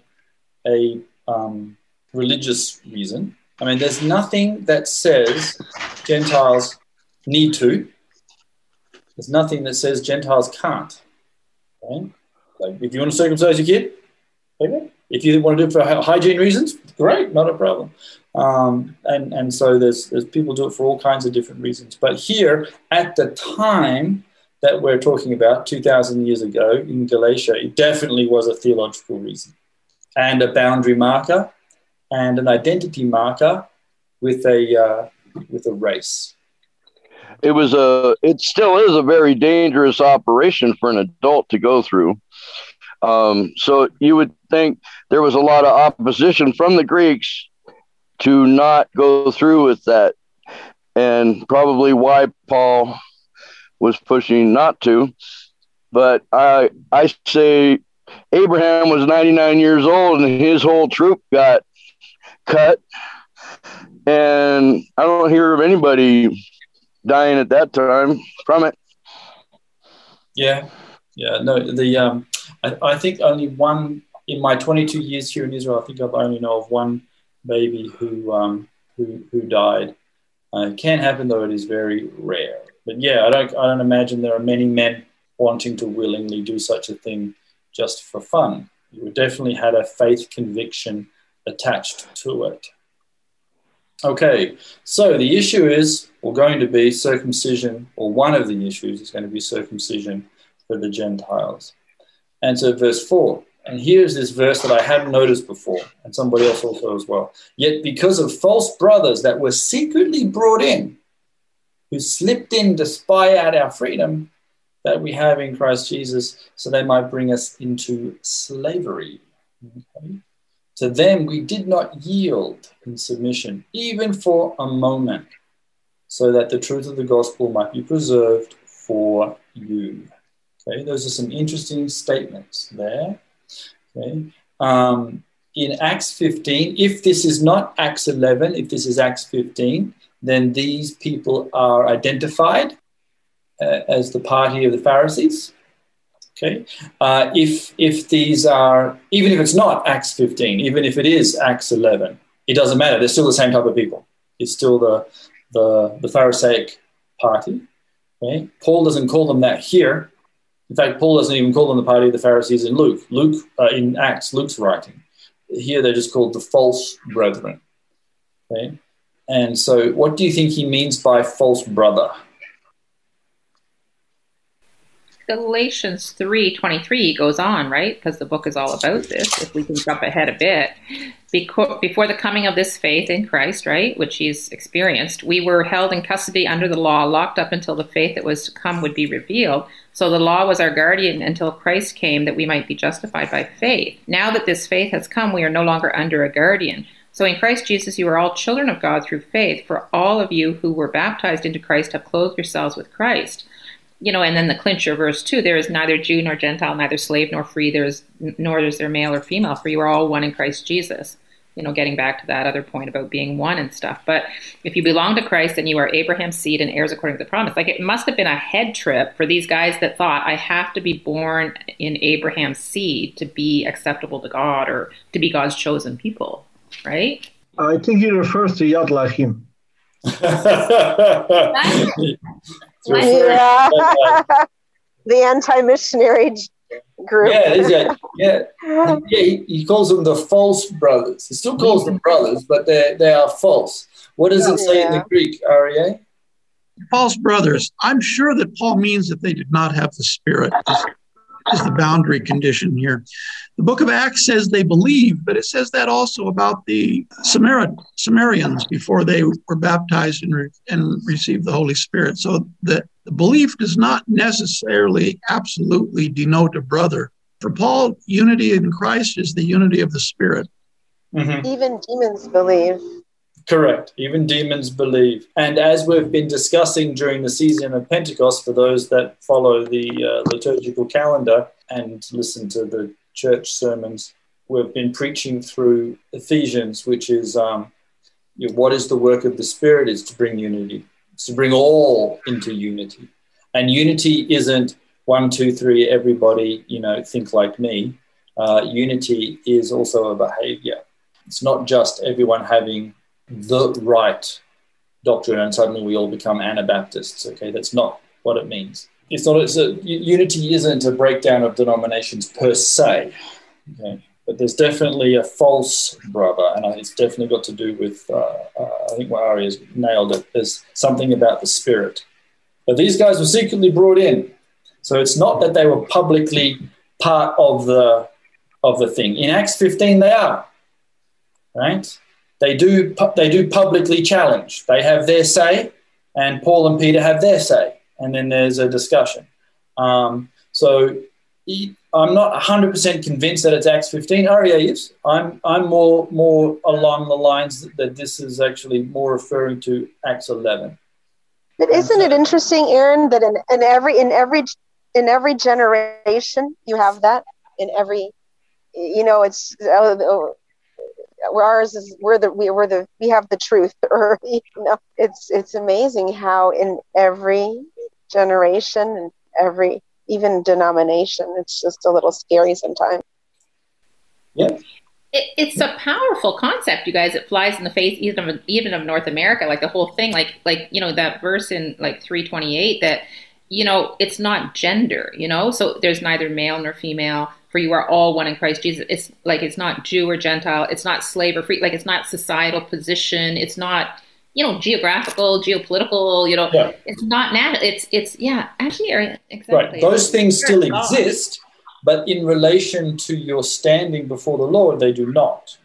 a um, religious reason. I mean, there's nothing that says Gentiles need to. There's nothing that says Gentiles can't. Okay? Like, if you want to circumcise your kid, okay. If you want to do it for hygiene reasons, great, not a problem. Um, and and so there's there's people do it for all kinds of different reasons. But here at the time that we're talking about two thousand years ago in Galatia, it definitely was a theological reason and a boundary marker and an identity marker with a uh, with a race. It was a, it still is a very dangerous operation for an adult to go through. Um, so you would think there was a lot of opposition from the Greeks to not go through with that, and probably why Paul was pushing not to, but I I say Abraham was ninety-nine years old and his whole troop got cut, and I don't hear of anybody dying at that time from it. Yeah, yeah, no, the um, I, I think only one in my twenty-two years here in Israel. I think I've only know of one baby who um who who died. Uh, it can happen though; it is very rare. But yeah, I don't I don't imagine there are many men wanting to willingly do such a thing just for fun. You definitely had a faith conviction attached to it. Okay, so the issue is, or going to be circumcision, or one of the issues is going to be circumcision for the Gentiles. And so verse four, And here's this verse that I hadn't noticed before, and somebody else also as well. Yet because of false brothers that were secretly brought in, who slipped in to spy out our freedom that we have in Christ Jesus, so they might bring us into slavery. Okay. To them we did not yield in submission, even for a moment, so that the truth of the gospel might be preserved for you. Okay, those are some interesting statements there. Okay. Um, in Acts fifteen, if this is not Acts eleven, if this is Acts fifteen, then these people are identified uh, as the party of the Pharisees. Okay, uh, if if these are, even if it's not Acts fifteen, even if it is Acts eleven, it doesn't matter. They're still the same type of people. It's still the the, the Pharisaic party. Okay, Paul doesn't call them that here. In fact, Paul doesn't even call them the party of the Pharisees in Luke. Luke uh, in Acts, Luke's writing. Here they're just called the false brethren. Okay, and so what do you think he means by false brother? Galatians three twenty three goes on, right? Because the book is all about this. If we can jump ahead a bit, Beco- before the coming of this faith in Christ, right, which he's experienced, we were held in custody under the law, locked up until the faith that was to come would be revealed. So the law was our guardian until Christ came, that we might be justified by faith. Now that this faith has come, we are no longer under a guardian. So in Christ Jesus, you are all children of God through faith. For all of you who were baptized into Christ have clothed yourselves with Christ. You know, and then the clincher, verse two, there is neither Jew nor Gentile, neither slave nor free, there is, nor is there male or female, for you are all one in Christ Jesus. You know, getting back to that other point about being one and stuff. But if you belong to Christ, then you are Abraham's seed and heirs according to the promise. Like, it must have been a head trip for these guys that thought, I have to be born in Abraham's seed to be acceptable to God or to be God's chosen people, right? I think he refers to Yad Lachim. Yeah. The anti-missionary group. Yeah, exactly. Yeah, yeah. He calls them the false brothers. He still calls them brothers, but they they are false. What does it say yeah. in the Greek, Aria? False brothers. I'm sure that Paul means that they did not have the Spirit. This is the boundary condition here. The book of Acts says they believed, but it says that also about the Samaritan, Sumerians before they were baptized and, re- and received the Holy Spirit. So the, the belief does not necessarily absolutely denote a brother. For Paul, unity in Christ is the unity of the Spirit. Mm-hmm. Even demons believe. Correct. Even demons believe. And as we've been discussing during the season of Pentecost, for those that follow the uh, liturgical calendar and listen to the church sermons, we've been preaching through Ephesians, which is um, you know, what is the work of the Spirit is to bring unity. It's to bring all into unity. And unity isn't one, two, three, everybody, you know, think like me. Uh, unity is also a behavior. It's not just everyone having the right doctrine and suddenly we all become Anabaptists, okay? That's not what it means. It's not. It's a, unity isn't a breakdown of denominations per se, okay? But there's definitely a false brother, and it's definitely got to do with, uh, uh, I think what Aria's nailed it, there's something about the Spirit. But these guys were secretly brought in, so it's not that they were publicly part of the of the thing. In Acts fifteen, they are, right? They do they do publicly challenge. They have their say, and Paul and Peter have their say. And then there's a discussion. Um, so I'm not one hundred percent convinced that it's Acts fifteen. Aria is. I'm I'm more more along the lines that, that this is actually more referring to Acts eleven. But isn't it interesting, Aaron, that in, in every in every in every generation you have that in every, you know, it's. Oh, oh, Ours is we're the we we're the we have the truth, or you know, it's it's amazing how in every generation and every even denomination, it's just a little scary sometimes. Yeah, it, it's a powerful concept, you guys. It flies in the face even of, even of North America, like the whole thing, like like you know that verse in like three twenty-eight that you know it's not gender, you know, so there's neither male nor female. For you are all one in Christ Jesus. It's like it's not Jew or Gentile. It's not slave or free. Like it's not societal position. It's not, you know, geographical, geopolitical. You know, yeah. It's not natural. It's it's yeah. Actually, exactly. Right. Those things still exist, But in relation to your standing before the Lord, they do not.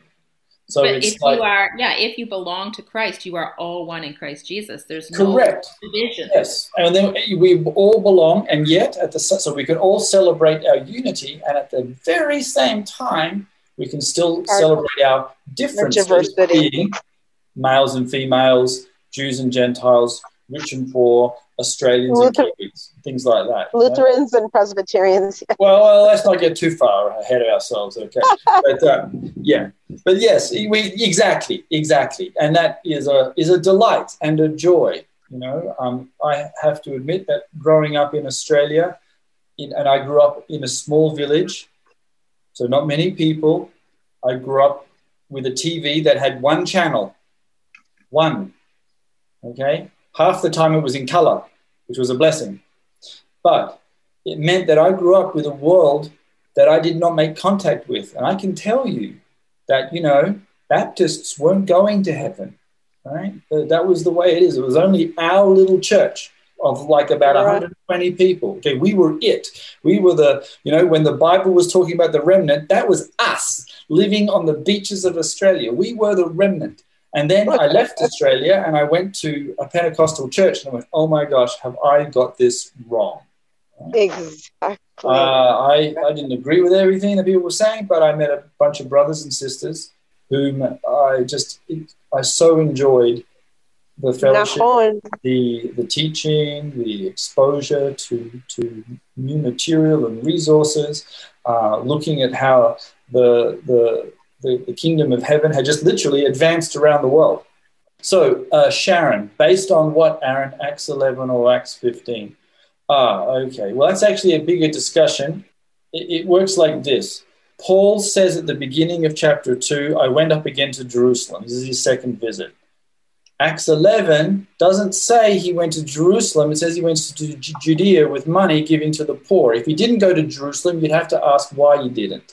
So but it's if like, you are, yeah, if you belong to Christ, you are all one in Christ Jesus. There's no correct. division. Yes, and then we all belong, and yet at the so we can all celebrate our unity, and at the very same time, we can still our, celebrate our differences, being males and females, Jews and Gentiles, rich and poor, Australians Luther- and Kiwis, things like that. Lutherans know? and Presbyterians. Well, well, let's not get too far ahead of ourselves, okay? but um, yeah, but yes, we exactly, exactly, and that is a is a delight and a joy. You know, um, I have to admit that growing up in Australia, in, and I grew up in a small village, so not many people. I grew up with a T V that had one channel, one. Okay, half the time it was in color, which was a blessing, but it meant that I grew up with a world that I did not make contact with. And I can tell you that, you know, Baptists weren't going to heaven, right? That was the way it is. It was only our little church of like about one hundred twenty people. Okay, we were it. We were the, you know, when the Bible was talking about the remnant, that was us living on the beaches of Australia. We were the remnant. And then I left Australia and I went to a Pentecostal church and I went, oh, my gosh, have I got this wrong? Exactly. Uh, I, I didn't agree with everything that people were saying, but I met a bunch of brothers and sisters whom I just, I so enjoyed the fellowship, the, the teaching, the exposure to, to new material and resources, uh, looking at how the the The, the kingdom of heaven had just literally advanced around the world. So, uh, Sharon, based on what, Aaron, Acts eleven or Acts fifteen? Ah, okay. Well, that's actually a bigger discussion. It, it works like this. Paul says at the beginning of chapter two, I went up again to Jerusalem. This is his second visit. Acts eleven doesn't say he went to Jerusalem. It says he went to Judea with money giving to the poor. If he didn't go to Jerusalem, you'd have to ask why he didn't.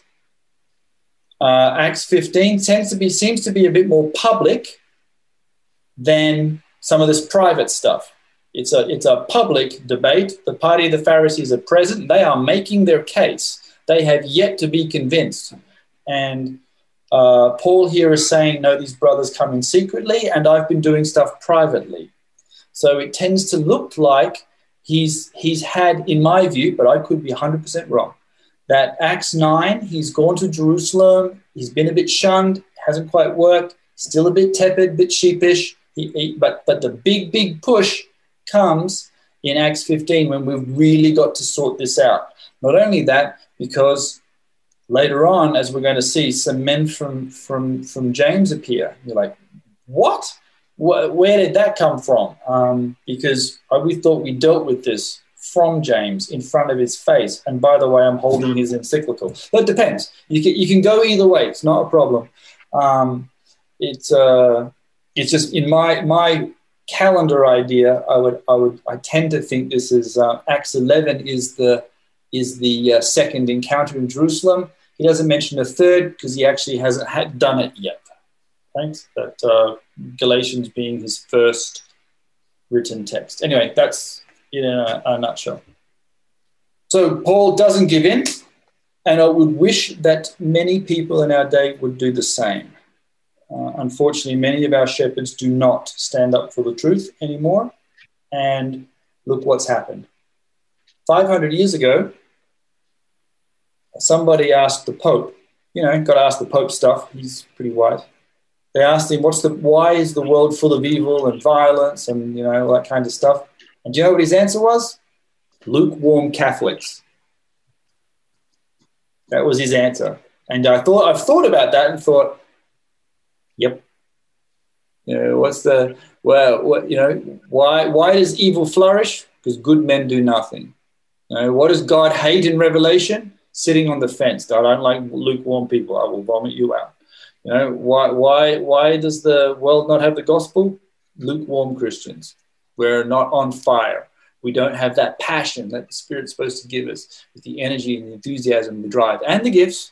Uh, Acts fifteen tends to be, seems to be a bit more public than some of this private stuff. It's a, it's a public debate. The party of the Pharisees are present. They are making their case. They have yet to be convinced. And uh, Paul here is saying, no, these brothers come in secretly and I've been doing stuff privately. So it tends to look like he's, he's had, in my view, but I could be one hundred percent wrong, that Acts nine, he's gone to Jerusalem, he's been a bit shunned, hasn't quite worked, still a bit tepid, a bit sheepish, he, he, but, but the big, big push comes in Acts fifteen when we've really got to sort this out. Not only that, because later on, as we're going to see, some men from, from, from James appear. You're like, what? Where, where did that come from? Um, because I, we thought we dealt with this from James in front of his face. And by the way, I'm holding his encyclical. That depends. You can, you can go either way. It's not a problem. Um, it's uh, it's just in my my calendar idea. I would I would I tend to think this is uh, Acts eleven is the is the uh, second encounter in Jerusalem. He doesn't mention a third because he actually hasn't had done it yet. Thanks. That uh, Galatians being his first written text. Anyway, that's. In a, a nutshell. So Paul doesn't give in, and I would wish that many people in our day would do the same. Uh, unfortunately, many of our shepherds do not stand up for the truth anymore, and look what's happened. five hundred years ago, somebody asked the Pope, you know, got to ask the Pope stuff, he's pretty wise. They asked him, "What's the? Why is the world full of evil and violence and, you know, all that kind of stuff?" And do you know what his answer was? Lukewarm Catholics. That was his answer. And I thought, I've thought about that and thought, yep. You know, what's the, well, what, you know, why, why does evil flourish? Because good men do nothing. You know, what does God hate in Revelation? Sitting on the fence. I don't like lukewarm people. I will vomit you out. You know, why, why, why does the world not have the gospel? Lukewarm Christians. We're not on fire. We don't have that passion that the Spirit's supposed to give us with the energy and the enthusiasm, the drive and the gifts.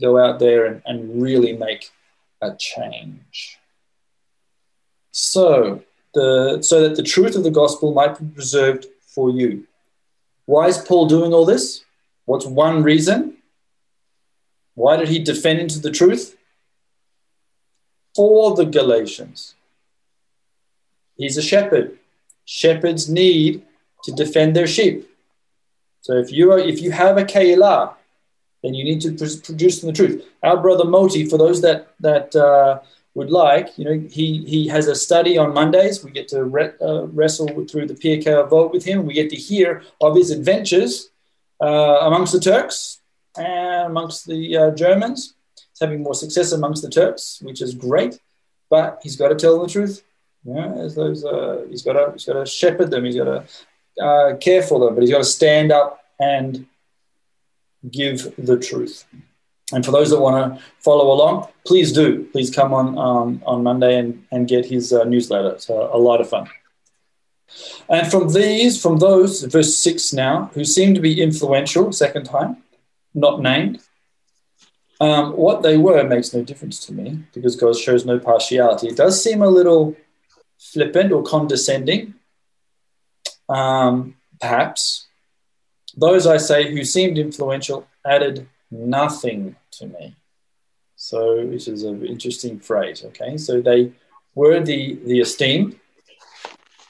Go out there and, and really make a change. So, the, so that the truth of the gospel might be preserved for you. Why is Paul doing all this? What's one reason? Why did he defend the truth? For the Galatians. He's a shepherd. Shepherds need to defend their sheep. So if you are, if you have a keilah, then you need to produce the truth. Our brother Moti, for those that that uh, would like, you know, he he has a study on Mondays. We get to re- uh, wrestle with, through the P K vote with him. We get to hear of his adventures uh, amongst the Turks and amongst the uh, Germans. He's having more success amongst the Turks, which is great. But he's got to tell the truth. Yeah, as those, uh, he's got to he's got to shepherd them. He's got to uh, care for them. But he's got to stand up and give the truth. And for those that want to follow along, please do. Please come on um, on Monday and, and get his uh, newsletter. It's a, a lot of fun. And from these, from those, verse six now, who seem to be influential, second time, not named, um, what they were makes no difference to me because God shows no partiality. It does seem a little flippant or condescending, um, perhaps. Those, I say, who seemed influential added nothing to me. So, which is an interesting phrase, okay? So they were the, the esteemed.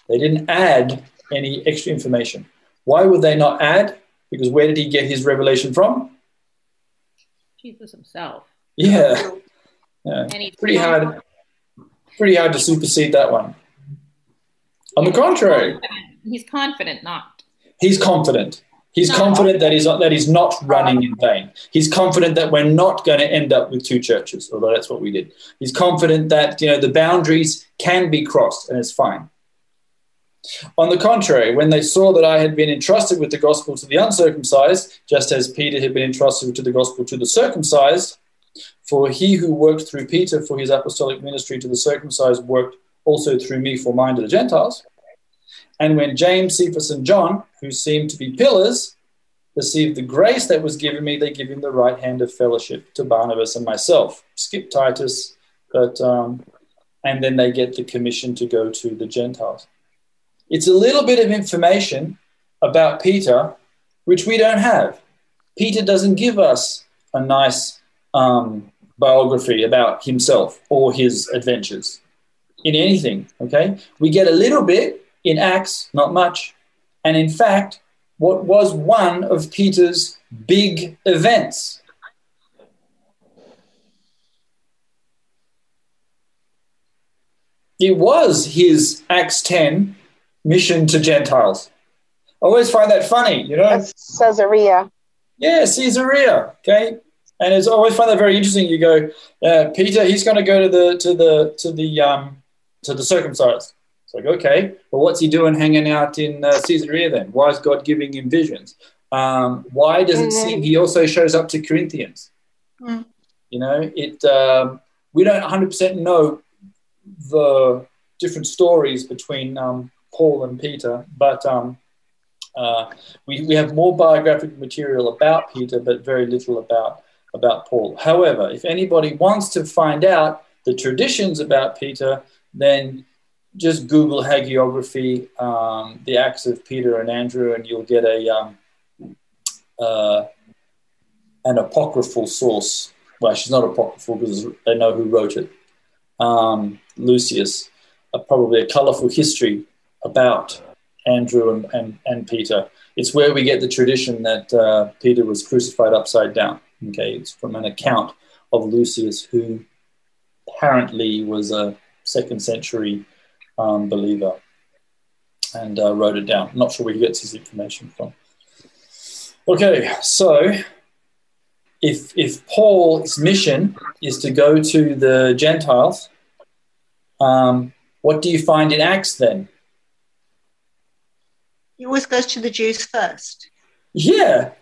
They didn't add any extra information. Why would they not add? Because where did he get his revelation from? Jesus himself. Yeah. yeah. And it's pretty hard, pretty hard to supersede that one. On the contrary. Confident. He's confident not. He's confident. He's no. confident that he's, not, that he's not running in vain. He's confident that we're not going to end up with two churches, although that's what we did. He's confident that, you know, the boundaries can be crossed and it's fine. On the contrary, when they saw that I had been entrusted with the gospel to the uncircumcised, just as Peter had been entrusted to the gospel to the circumcised, for he who worked through Peter for his apostolic ministry to the circumcised worked also through me for mine to the Gentiles. And when James, Cephas, and John, who seemed to be pillars, received the grace that was given me, they gave him the right hand of fellowship to Barnabas and myself. Skip Titus, but um, and then they get the commission to go to the Gentiles. It's a little bit of information about Peter, which we don't have. Peter doesn't give us a nice um, biography about himself or his adventures in anything, okay? We get a little bit. In Acts, not much. And in fact, what was one of Peter's big events? It was his Acts ten mission to Gentiles. I always find that funny, you know. That's Caesarea. Yeah, Caesarea, okay. And it's, I always find that very interesting. You go, uh, Peter, he's going to go to the to the to the um, to the circumcised. It's like, okay, well, what's he doing hanging out in uh, Caesarea then? Why is God giving him visions? Um, why does it seem he also shows up to Corinthians? Mm. You know, it. Um, we don't one hundred percent know the different stories between um, Paul and Peter, but um, uh, we, we have more biographic material about Peter but very little about, about Paul. However, if anybody wants to find out the traditions about Peter, then just Google hagiography, um, the Acts of Peter and Andrew, and you'll get a um, uh, an apocryphal source. Well, she's not apocryphal because they know who wrote it. Um, Lucius, uh, probably a colourful history about Andrew and, and, and Peter. It's where we get the tradition that uh, Peter was crucified upside down. Okay, it's from an account of Lucius, who apparently was a second century Um, believer, and uh, wrote it down. Not sure where he gets his information from. Okay, so if if Paul's mission is to go to the Gentiles, um, what do you find in Acts then? He always goes to the Jews first. Yeah.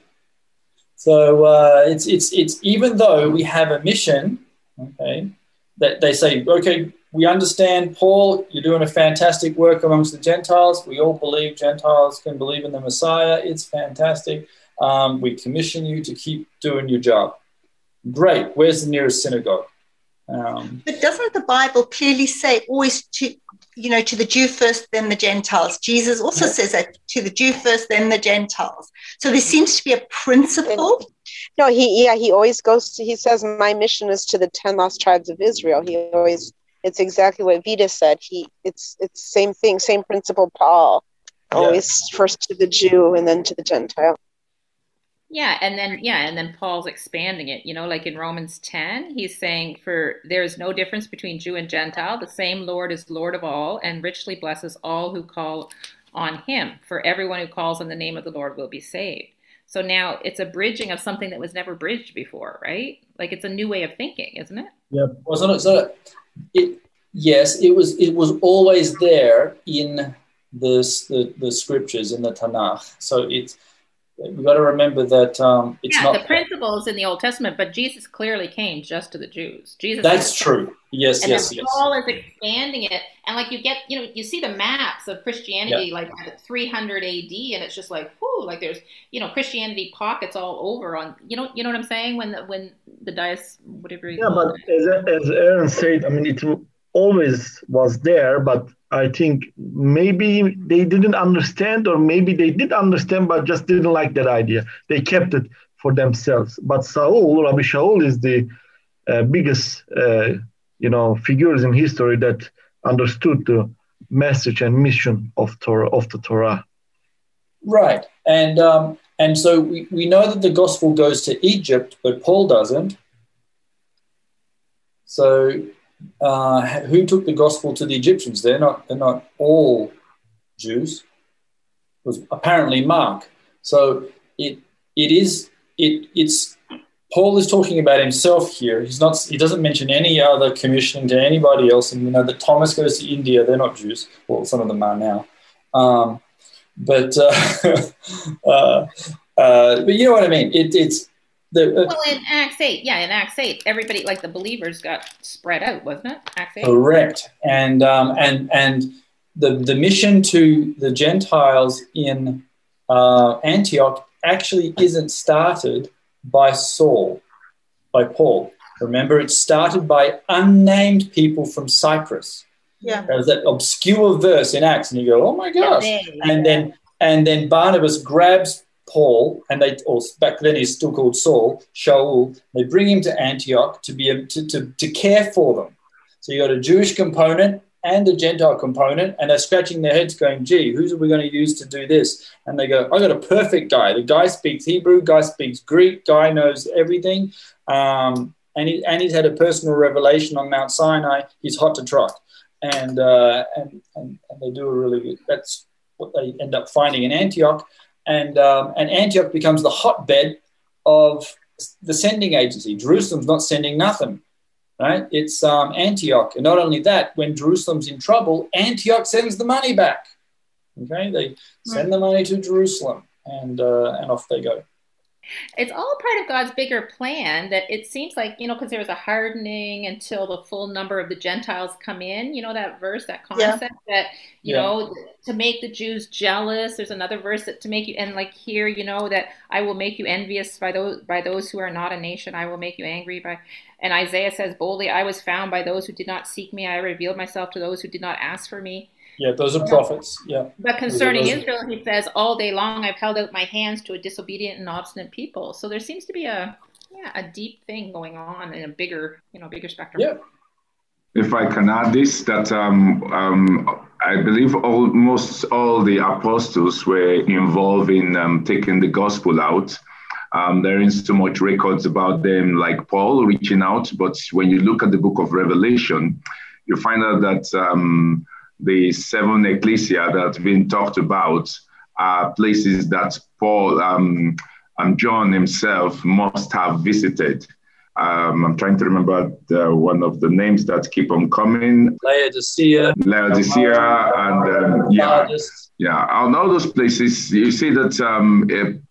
So uh, it's it's it's even though we have a mission, okay, that they say, okay, we understand, Paul, you're doing a fantastic work amongst the Gentiles. We all believe Gentiles can believe in the Messiah. It's fantastic. Um, we commission you to keep doing your job. Great. Where's the nearest synagogue? Um, but doesn't the Bible clearly say always to, you know, to the Jew first, then the Gentiles? Jesus also yeah. says that, to the Jew first, then the Gentiles. So there seems to be a principle. No, he, yeah, he always goes to, he says, my mission is to the ten lost tribes of Israel. He always, it's exactly what Vita said. He, it's, it's same thing, same principle, Paul, always yeah. first to the Jew and then to the Gentile. Yeah, and then yeah, and then Paul's expanding it, you know, like in Romans ten, he's saying, for there is no difference between Jew and Gentile, the same Lord is Lord of all and richly blesses all who call on him. For everyone who calls on the name of the Lord will be saved. So now it's a bridging of something that was never bridged before, right? Like it's a new way of thinking, isn't it? Yeah, wasn't it? So it yes, it was it was always there in this the, the scriptures in the Tanakh. So it's We've got to remember that um, it's yeah, not... Yeah, the principles in the Old Testament, but Jesus clearly came just to the Jews. Jesus. That's true. Yes, and yes, yes. Paul is expanding it. And like you get, you know, you see the maps of Christianity, yeah. like three hundred A D, and it's just like, whoo, like there's, you know, Christianity pockets all over on, you know, you know what I'm saying? When the, when the dice, whatever. Yeah, but as, as Aaron said, I mean, it always was there, but I think maybe they didn't understand, or maybe they did understand, but just didn't like that idea. They kept it for themselves. But Saul, Rabbi Shaul, is the uh, biggest, uh, you know, figures in history that understood the message and mission of Torah, of the Torah. Right, and um, and so we, we know that the gospel goes to Egypt, but Paul doesn't. So. Uh, who took the gospel to the Egyptians? They're not. They're not all Jews. It was apparently Mark. So it it is it it's Paul is talking about himself here. He's not. He doesn't mention any other commissioning to anybody else. And we know that Thomas goes to India. They're not Jews. Well, some of them are now. Um, but uh, uh, uh, but you know what I mean. It, it's. Well, in Acts eight, yeah, in Acts eight, everybody, like the believers got spread out, wasn't it? Acts eight. Correct. And um, and and the, the mission to the Gentiles in uh, Antioch actually isn't started by Saul, by Paul. Remember, it's started by unnamed people from Cyprus. Yeah. There's that obscure verse in Acts, and you go, oh, my gosh. Yeah, yeah. And then And then Barnabas grabs Paul, and they, or back then he's still called Saul, Shaul, they bring him to Antioch to be a, to, to, to care for them. So you got a Jewish component and a Gentile component, and they're scratching their heads going, gee, who's are we going to use to do this? And they go, I got a perfect guy. The guy speaks Hebrew, guy speaks Greek, guy knows everything, um, and, he, and he's had a personal revelation on Mount Sinai. He's hot to trot. And, uh, and, and, and they do a really good, that's what they end up finding in Antioch. And um, and Antioch becomes the hotbed of the sending agency. Jerusalem's not sending nothing, right? It's um, Antioch. And not only that, when Jerusalem's in trouble, Antioch sends the money back. Okay, they send the money to Jerusalem, and uh, and off they go. It's all part of God's bigger plan that it seems like, you know, because there was a hardening until the full number of the Gentiles come in. You know, that verse, that concept yeah. that, you yeah. know, to make the Jews jealous. There's another verse that to make you, and like here, you know, that I will make you envious by those by those who are not a nation. I will make you angry by, and Isaiah says boldly, I was found by those who did not seek me. I revealed myself to those who did not ask for me. Yeah, those are prophets. Yeah. But concerning Israel, he says, all day long I've held out my hands to a disobedient and obstinate people. So there seems to be a yeah, a deep thing going on in a bigger, you know, bigger spectrum. Yeah. If I can add this, that um, um, I believe almost all the apostles were involved in um, taking the gospel out. Um, there isn't so much records about them like Paul reaching out, but when you look at the book of Revelation, you find out that um, the seven ecclesia that's been talked about are places that Paul um, and John himself must have visited. Um, I'm trying to remember the, one of the names that keep on coming. Laodicea. Laodicea and um, yeah, yeah. And all those places, you see that um,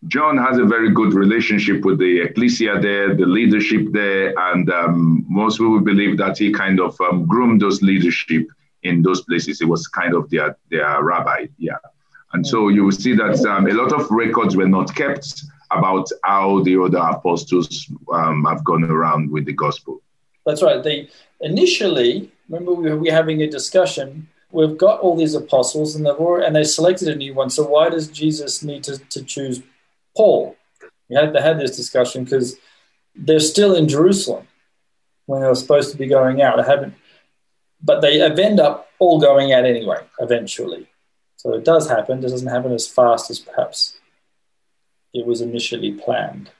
John has a very good relationship with the ecclesia there, the leadership there, and um, most people believe that he kind of um, groomed those leadership in those places. It was kind of their, their rabbi, yeah. And so you will see that um, a lot of records were not kept about how the other apostles um, have gone around with the gospel. That's right. They initially, remember we were having a discussion, we've got all these apostles and they've already, and they selected a new one. So why does Jesus need to, to choose Paul? We had to have this discussion because they're still in Jerusalem when they were supposed to be going out. I haven't, but they end up all going out anyway, eventually. So it does happen. It doesn't happen as fast as perhaps it was initially planned.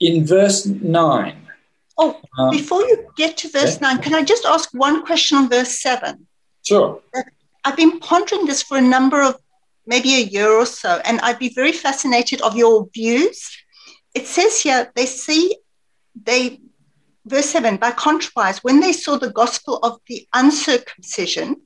In verse nine. Oh, um, before you get to verse yeah. nine, can I just ask one question on verse seven? Sure. I've been pondering this for a number of, maybe a year or so, and I'd be very fascinated of your views. It says here, they see, they, verse seven, by contrast, when they saw the gospel of the uncircumcision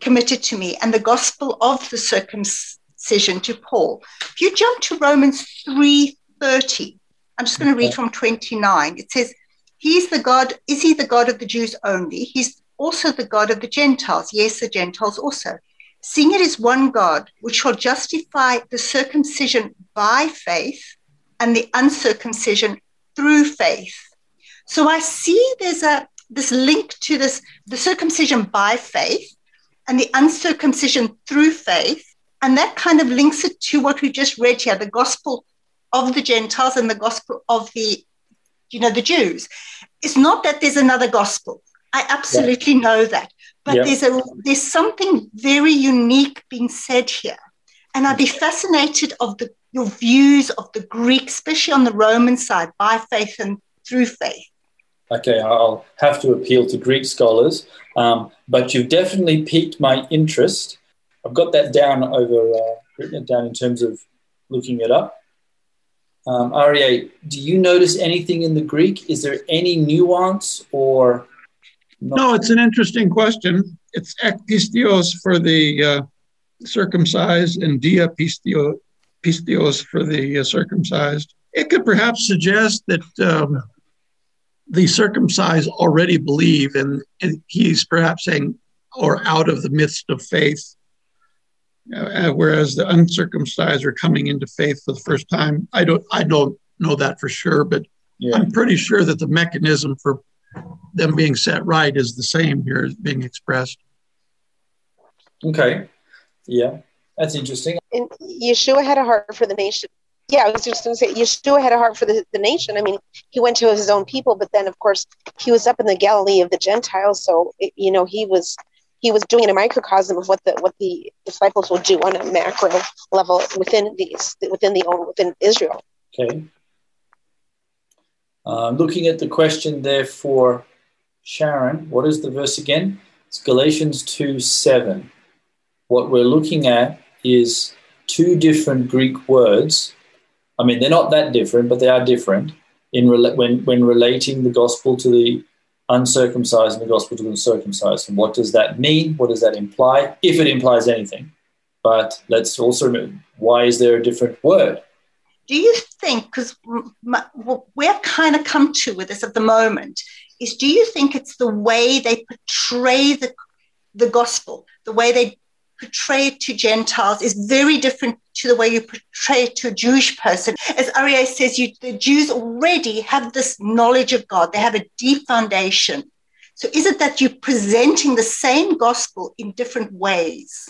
committed to me and the gospel of the circumcision to Paul. If you jump to Romans three thirty, I'm just going to read from twenty-nine. It says, he's the God, is he the God of the Jews only? He's also the God of the Gentiles. Yes, the Gentiles also. Seeing it is one God, which shall justify the circumcision by faith and the uncircumcision through faith. So I see there's a this link to this, the circumcision by faith and the uncircumcision through faith, and that kind of links it to what we just read here, the gospel of the Gentiles and the gospel of the, you know, the Jews. It's not that there's another gospel. I absolutely yeah. know that, but yeah. there's a there's something very unique being said here, and I'd be fascinated of the your views of the Greek, especially on the Roman side, by faith and through faith. Okay, I'll have to appeal to Greek scholars, um, but you've definitely piqued my interest. I've got that down over, uh, written it down in terms of looking it up. Um, Aryeh, do you notice anything in the Greek? Is there any nuance or not? No, it's an interesting question. It's ekpistios for the uh, circumcised and diapistios. Pistios for the uh, circumcised. It could perhaps suggest that um, the circumcised already believe, and, and he's perhaps saying, or out of the midst of faith, uh, whereas the uncircumcised are coming into faith for the first time. I don't, I don't know that for sure, but yeah. I'm pretty sure that the mechanism for them being set right is the same here as being expressed. Okay. Yeah. That's interesting. And Yeshua had a heart for the nation. Yeah, I was just going to say, Yeshua had a heart for the, the nation. I mean, he went to his own people, but then, of course, he was up in the Galilee of the Gentiles. So, it, you know, he was he was doing a microcosm of what the what the disciples will do on a macro level within these within the own within Israel. Okay. Uh, looking at the question there for Sharon, what is the verse again? It's Galatians two seven. What we're looking at is two different Greek words. I mean, they're not that different, but they are different in rela- when, when relating the gospel to the uncircumcised and the gospel to the circumcised. And what does that mean? What does that imply? If it implies anything. But let's also remember, why is there a different word? Do you think, because what we've kind of come to with this at the moment, is do you think it's the way they portray the the gospel, the way they portray it to Gentiles is very different to the way you portray it to a Jewish person. As Aryeh says, you, the Jews already have this knowledge of God. They have a deep foundation. So is it that you're presenting the same gospel in different ways?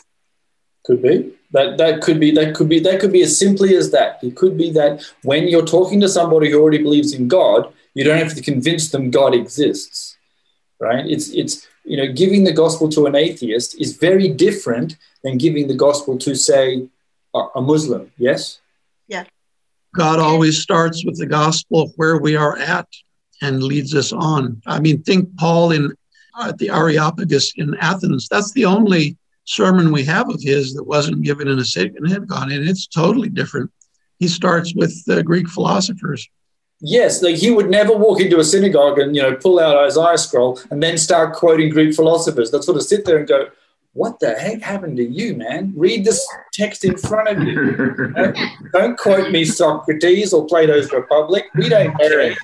Could be. That that could be that could be that could be as simply as that. It could be that when you're talking to somebody who already believes in God, you don't have to convince them God exists. Right? It's it's You know, giving the gospel to an atheist is very different than giving the gospel to, say, a Muslim, yes? Yeah. God always starts with the gospel of where we are at and leads us on. I mean, think Paul in uh, the Areopagus in Athens. That's the only sermon we have of his that wasn't given in a synagogue, and it's totally different. He starts with the Greek philosophers. Yes, like he would never walk into a synagogue and, you know, pull out Isaiah scroll and then start quoting Greek philosophers. They'll sort of sit there and go, what the heck happened to you, man? Read this text in front of you. Don't, don't quote me Socrates or Plato's Republic. We don't care.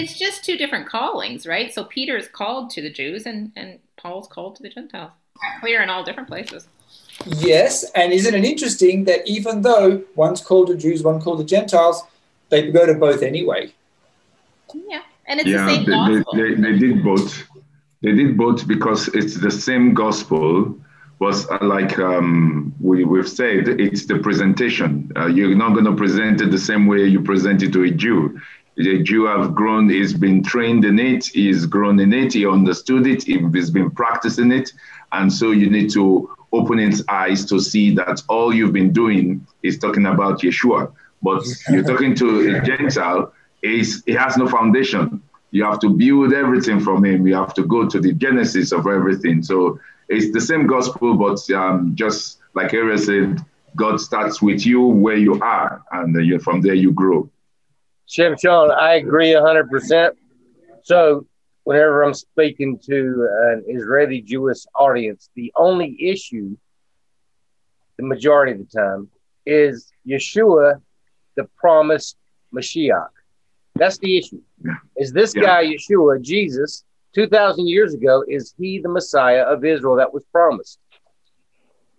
It's just two different callings, right? So Peter's called to the Jews and, and Paul's called to the Gentiles. We're in all different places. Yes, and isn't it interesting that even though one's called the Jews, one's called the Gentiles, they go to both anyway. Yeah, and it's yeah, the same gospel. They, they, they did both. They did both because it's the same gospel. Was like um, we, we've said, it's the presentation. Uh, you're not going to present it the same way you present it to a Jew. The Jew have grown, he's been trained in it, he's grown in it, he understood it, he's been practicing it. And so you need to open his eyes to see that all you've been doing is talking about Yeshua. But you're talking to a Gentile, he's, he has no foundation. You have to build everything from him. You have to go to the genesis of everything. So it's the same gospel, but um, just like Ariel said, God starts with you where you are, and you, from there you grow. Chef Sean, I agree one hundred percent. So whenever I'm speaking to an Israeli Jewish audience, the only issue, the majority of the time, is Yeshua, the promised Mashiach. That's the issue. Yeah. Is this yeah. guy, Yeshua, Jesus, two thousand years ago, is he the Messiah of Israel that was promised?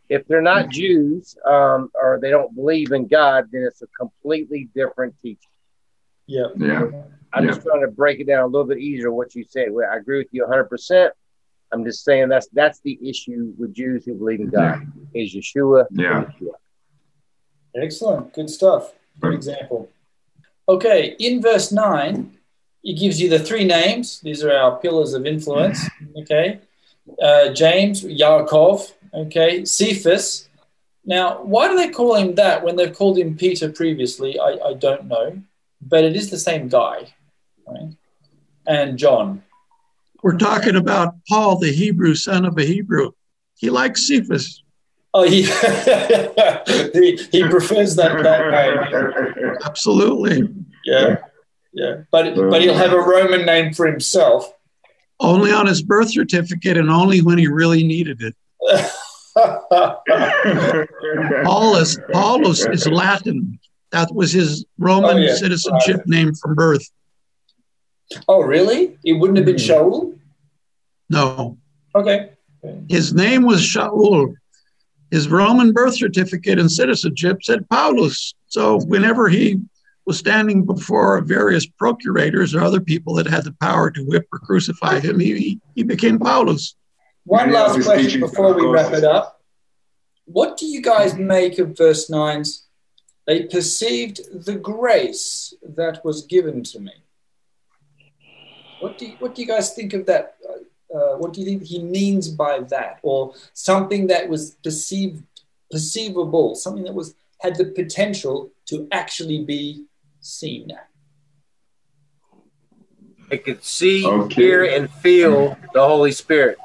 If they're not Jews um, or they don't believe in God, then it's a completely different teaching. Yeah. yeah. I'm yeah. just trying to break it down a little bit easier what you said. Well, I agree with you one hundred percent. I'm just saying that's that's the issue with Jews who believe in God, yeah. is Yeshua. Yeah. Yeshua. Excellent. Good stuff. Good example. Okay, in verse nine, it gives you the three names. These are our pillars of influence, okay? Uh, James, Yaakov, okay? Cephas. Now, why do they call him that when they've called him Peter previously? I, I don't know, but it is the same guy, right? And John. We're talking about Paul, the Hebrew son of a Hebrew. He likes Cephas. Oh, he, he, he prefers that, that name. Absolutely. Yeah, yeah. But, but he'll have a Roman name for himself. Only on his birth certificate and only when he really needed it. Paul is, Paul is, is Latin. That was his Roman oh, yeah. citizenship right. name from birth. Oh, really? It wouldn't have been Shaul? No. Okay. His name was Shaul. His Roman birth certificate and citizenship said Paulus. So whenever he was standing before various procurators or other people that had the power to whip or crucify him, he, he became Paulus. One yeah, last question before we wrap it up. What do you guys make of verse nine's, they perceived the grace that was given to me? What do you, what do you guys think of that? Uh, what do you think he means by that? Or something that was perceived, perceivable, something that was had the potential to actually be seen. They could see, okay. hear, and feel the Holy Spirit.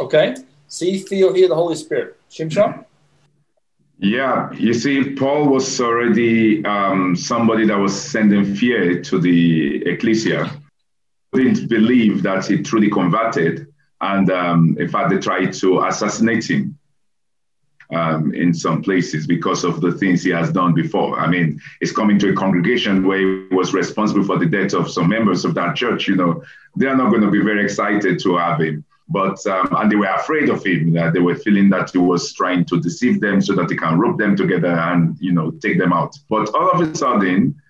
Okay. See, feel, hear the Holy Spirit. Shimshon? Yeah. You see, Paul was already um, somebody that was sending fear to the ecclesia. Didn't believe that he truly converted, and um, in fact they tried to assassinate him um, in some places because of the things he has done before. I mean, it's coming to a congregation where he was responsible for the death of some members of that church. You know, they are not going to be very excited to have him, but um, and they were afraid of him. That they were feeling that he was trying to deceive them so that he can rope them together and, you know, take them out. But all of a sudden,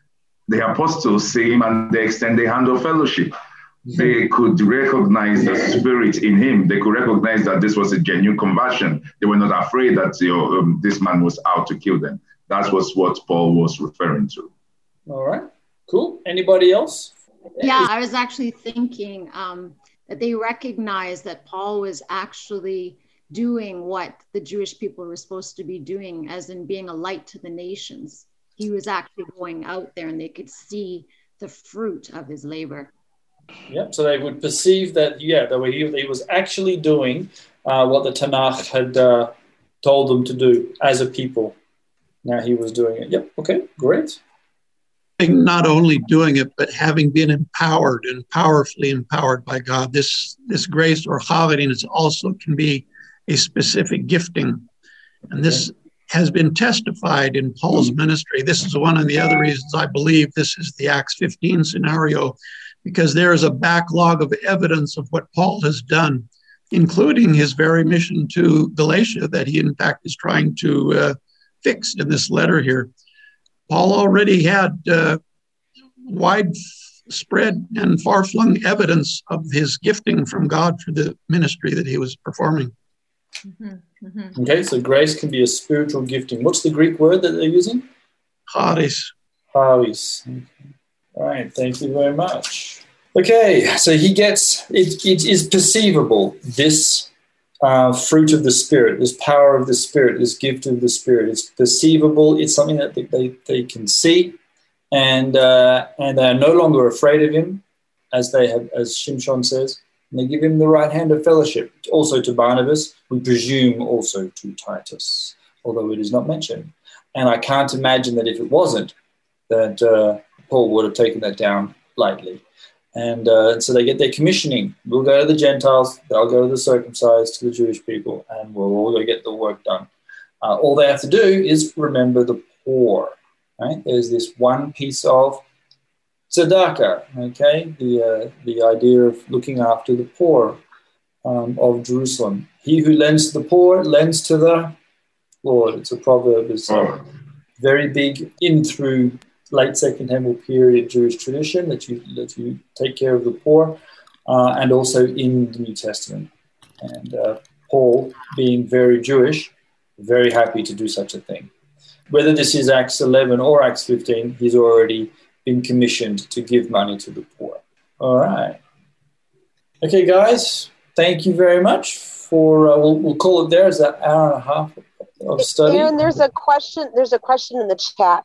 the apostles see him and they extend their hand of fellowship. They could recognize the spirit in him. They could recognize that this was a genuine conversion. They were not afraid that, you know, um, this man was out to kill them. That was what Paul was referring to. All right. Cool. Anybody else? Yeah, I was actually thinking um, that they recognized that Paul was actually doing what the Jewish people were supposed to be doing, as in being a light to the nations. He was actually going out there and they could see the fruit of his labor. Yep. So they would perceive that, yeah, that he, he was actually doing uh, what the Tanakh had uh, told them to do as a people. Now he was doing it. Yep. Okay, great. Not only doing it, but having been empowered and powerfully empowered by God. This this grace or chavidiness also can be a specific gifting. And this has been testified in Paul's ministry. This is one of the other reasons I believe this is the Acts fifteen scenario, because there is a backlog of evidence of what Paul has done, including his very mission to Galatia that he, in fact, is trying to uh, fix in this letter here. Paul already had uh, wide spread and far-flung evidence of his gifting from God for the ministry that he was performing. Mm-hmm. Mm-hmm. Okay, so grace can be a spiritual gifting. What's the Greek word that they're using? Charis. Charis. Okay. All right, thank you very much. Okay, so he gets, it, it is perceivable, this uh, fruit of the Spirit, this power of the Spirit, this gift of the Spirit. It's perceivable, it's something that they, they, they can see, and uh, and they are no longer afraid of him, as they have, as Shimshon says, and they give him the right hand of fellowship, also to Barnabas, we presume also to Titus, although it is not mentioned. And I can't imagine that if it wasn't, that uh, Paul would have taken that down lightly. And uh, so they get their commissioning. We'll go to the Gentiles, they'll go to the circumcised, to the Jewish people, and we'll all go get the work done. Uh, all they have to do is remember the poor, right? There's this one piece of tzedakah, okay? The uh, the idea of looking after the poor um, of Jerusalem. He who lends to the poor lends to the Lord. It's a proverb. It's uh, very big in through late Second Temple period Jewish tradition that you that you take care of the poor, uh, and also in the New Testament. And uh, Paul, being very Jewish, very happy to do such a thing. Whether this is Acts eleven or Acts fifteen, he's already been commissioned to give money to the poor. All right. Okay, guys, thank you very much for, uh, we'll, we'll call it there. It's an hour and a half of study. Aaron, there's a question, there's a question in the chat.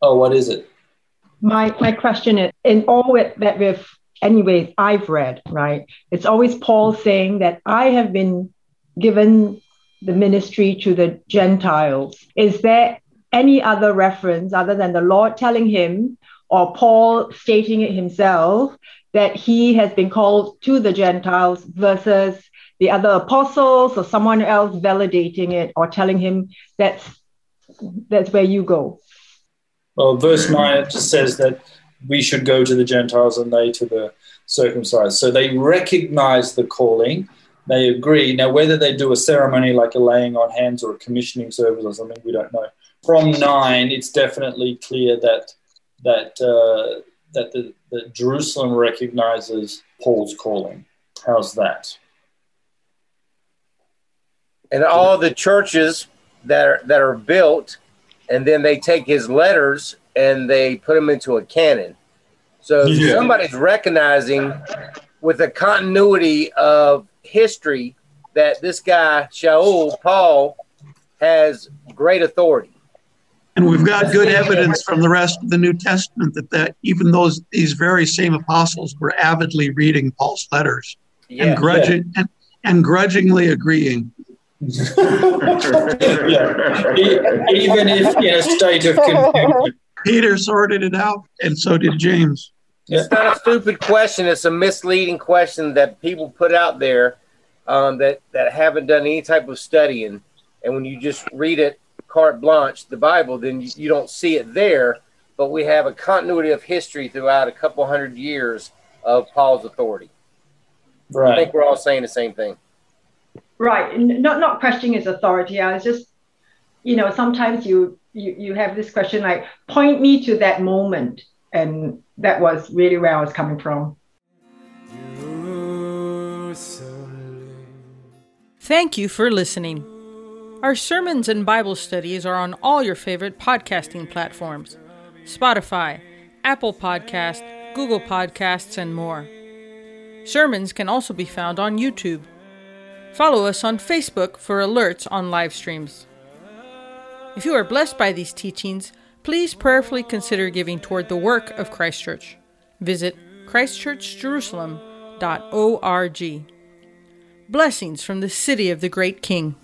Oh, what is it? My my question is, in all it, that we've, anyways, I've read, right, it's always Paul saying that I have been given the ministry to the Gentiles. Is there any other reference other than the Lord telling him or Paul stating it himself that he has been called to the Gentiles versus the other apostles or someone else validating it or telling him that's that's where you go? Well, verse nine says that we should go to the Gentiles and they to the circumcised. So they recognize the calling. They agree. Now, whether they do a ceremony like a laying on hands or a commissioning service or something, we don't know. From nine, it's definitely clear that that uh, that, the, that Jerusalem recognizes Paul's calling. How's that? And all the churches that are, that are built... And then they take his letters and they put them into a canon. So yeah. Somebody's recognizing with a continuity of history that this guy, Shaul, Paul, has great authority. And we've got good evidence from the rest of the New Testament that, that even those these very same apostles were avidly reading Paul's letters yeah. and, grudging, yeah. and, and grudgingly agreeing. yeah. Even if in a state of confusion, Peter sorted it out, and so did James. It's yeah. not a stupid question; it's a misleading question that people put out there um, that that haven't done any type of studying. And when you just read it carte blanche, the Bible, then you, you don't see it there. But we have a continuity of history throughout a couple hundred years of Paul's authority. Right. I think we're all saying the same thing. Right, not not questioning his authority. I was just, you know, sometimes you, you you have this question like, point me to that moment, and that was really where I was coming from. Thank you for listening. Our sermons and Bible studies are on all your favorite podcasting platforms: Spotify, Apple Podcasts, Google Podcasts, and more. Sermons can also be found on YouTube. Follow us on Facebook for alerts on live streams. If you are blessed by these teachings, please prayerfully consider giving toward the work of Christ Church. Visit Christ Church Jerusalem dot org. Blessings from the City of the Great King.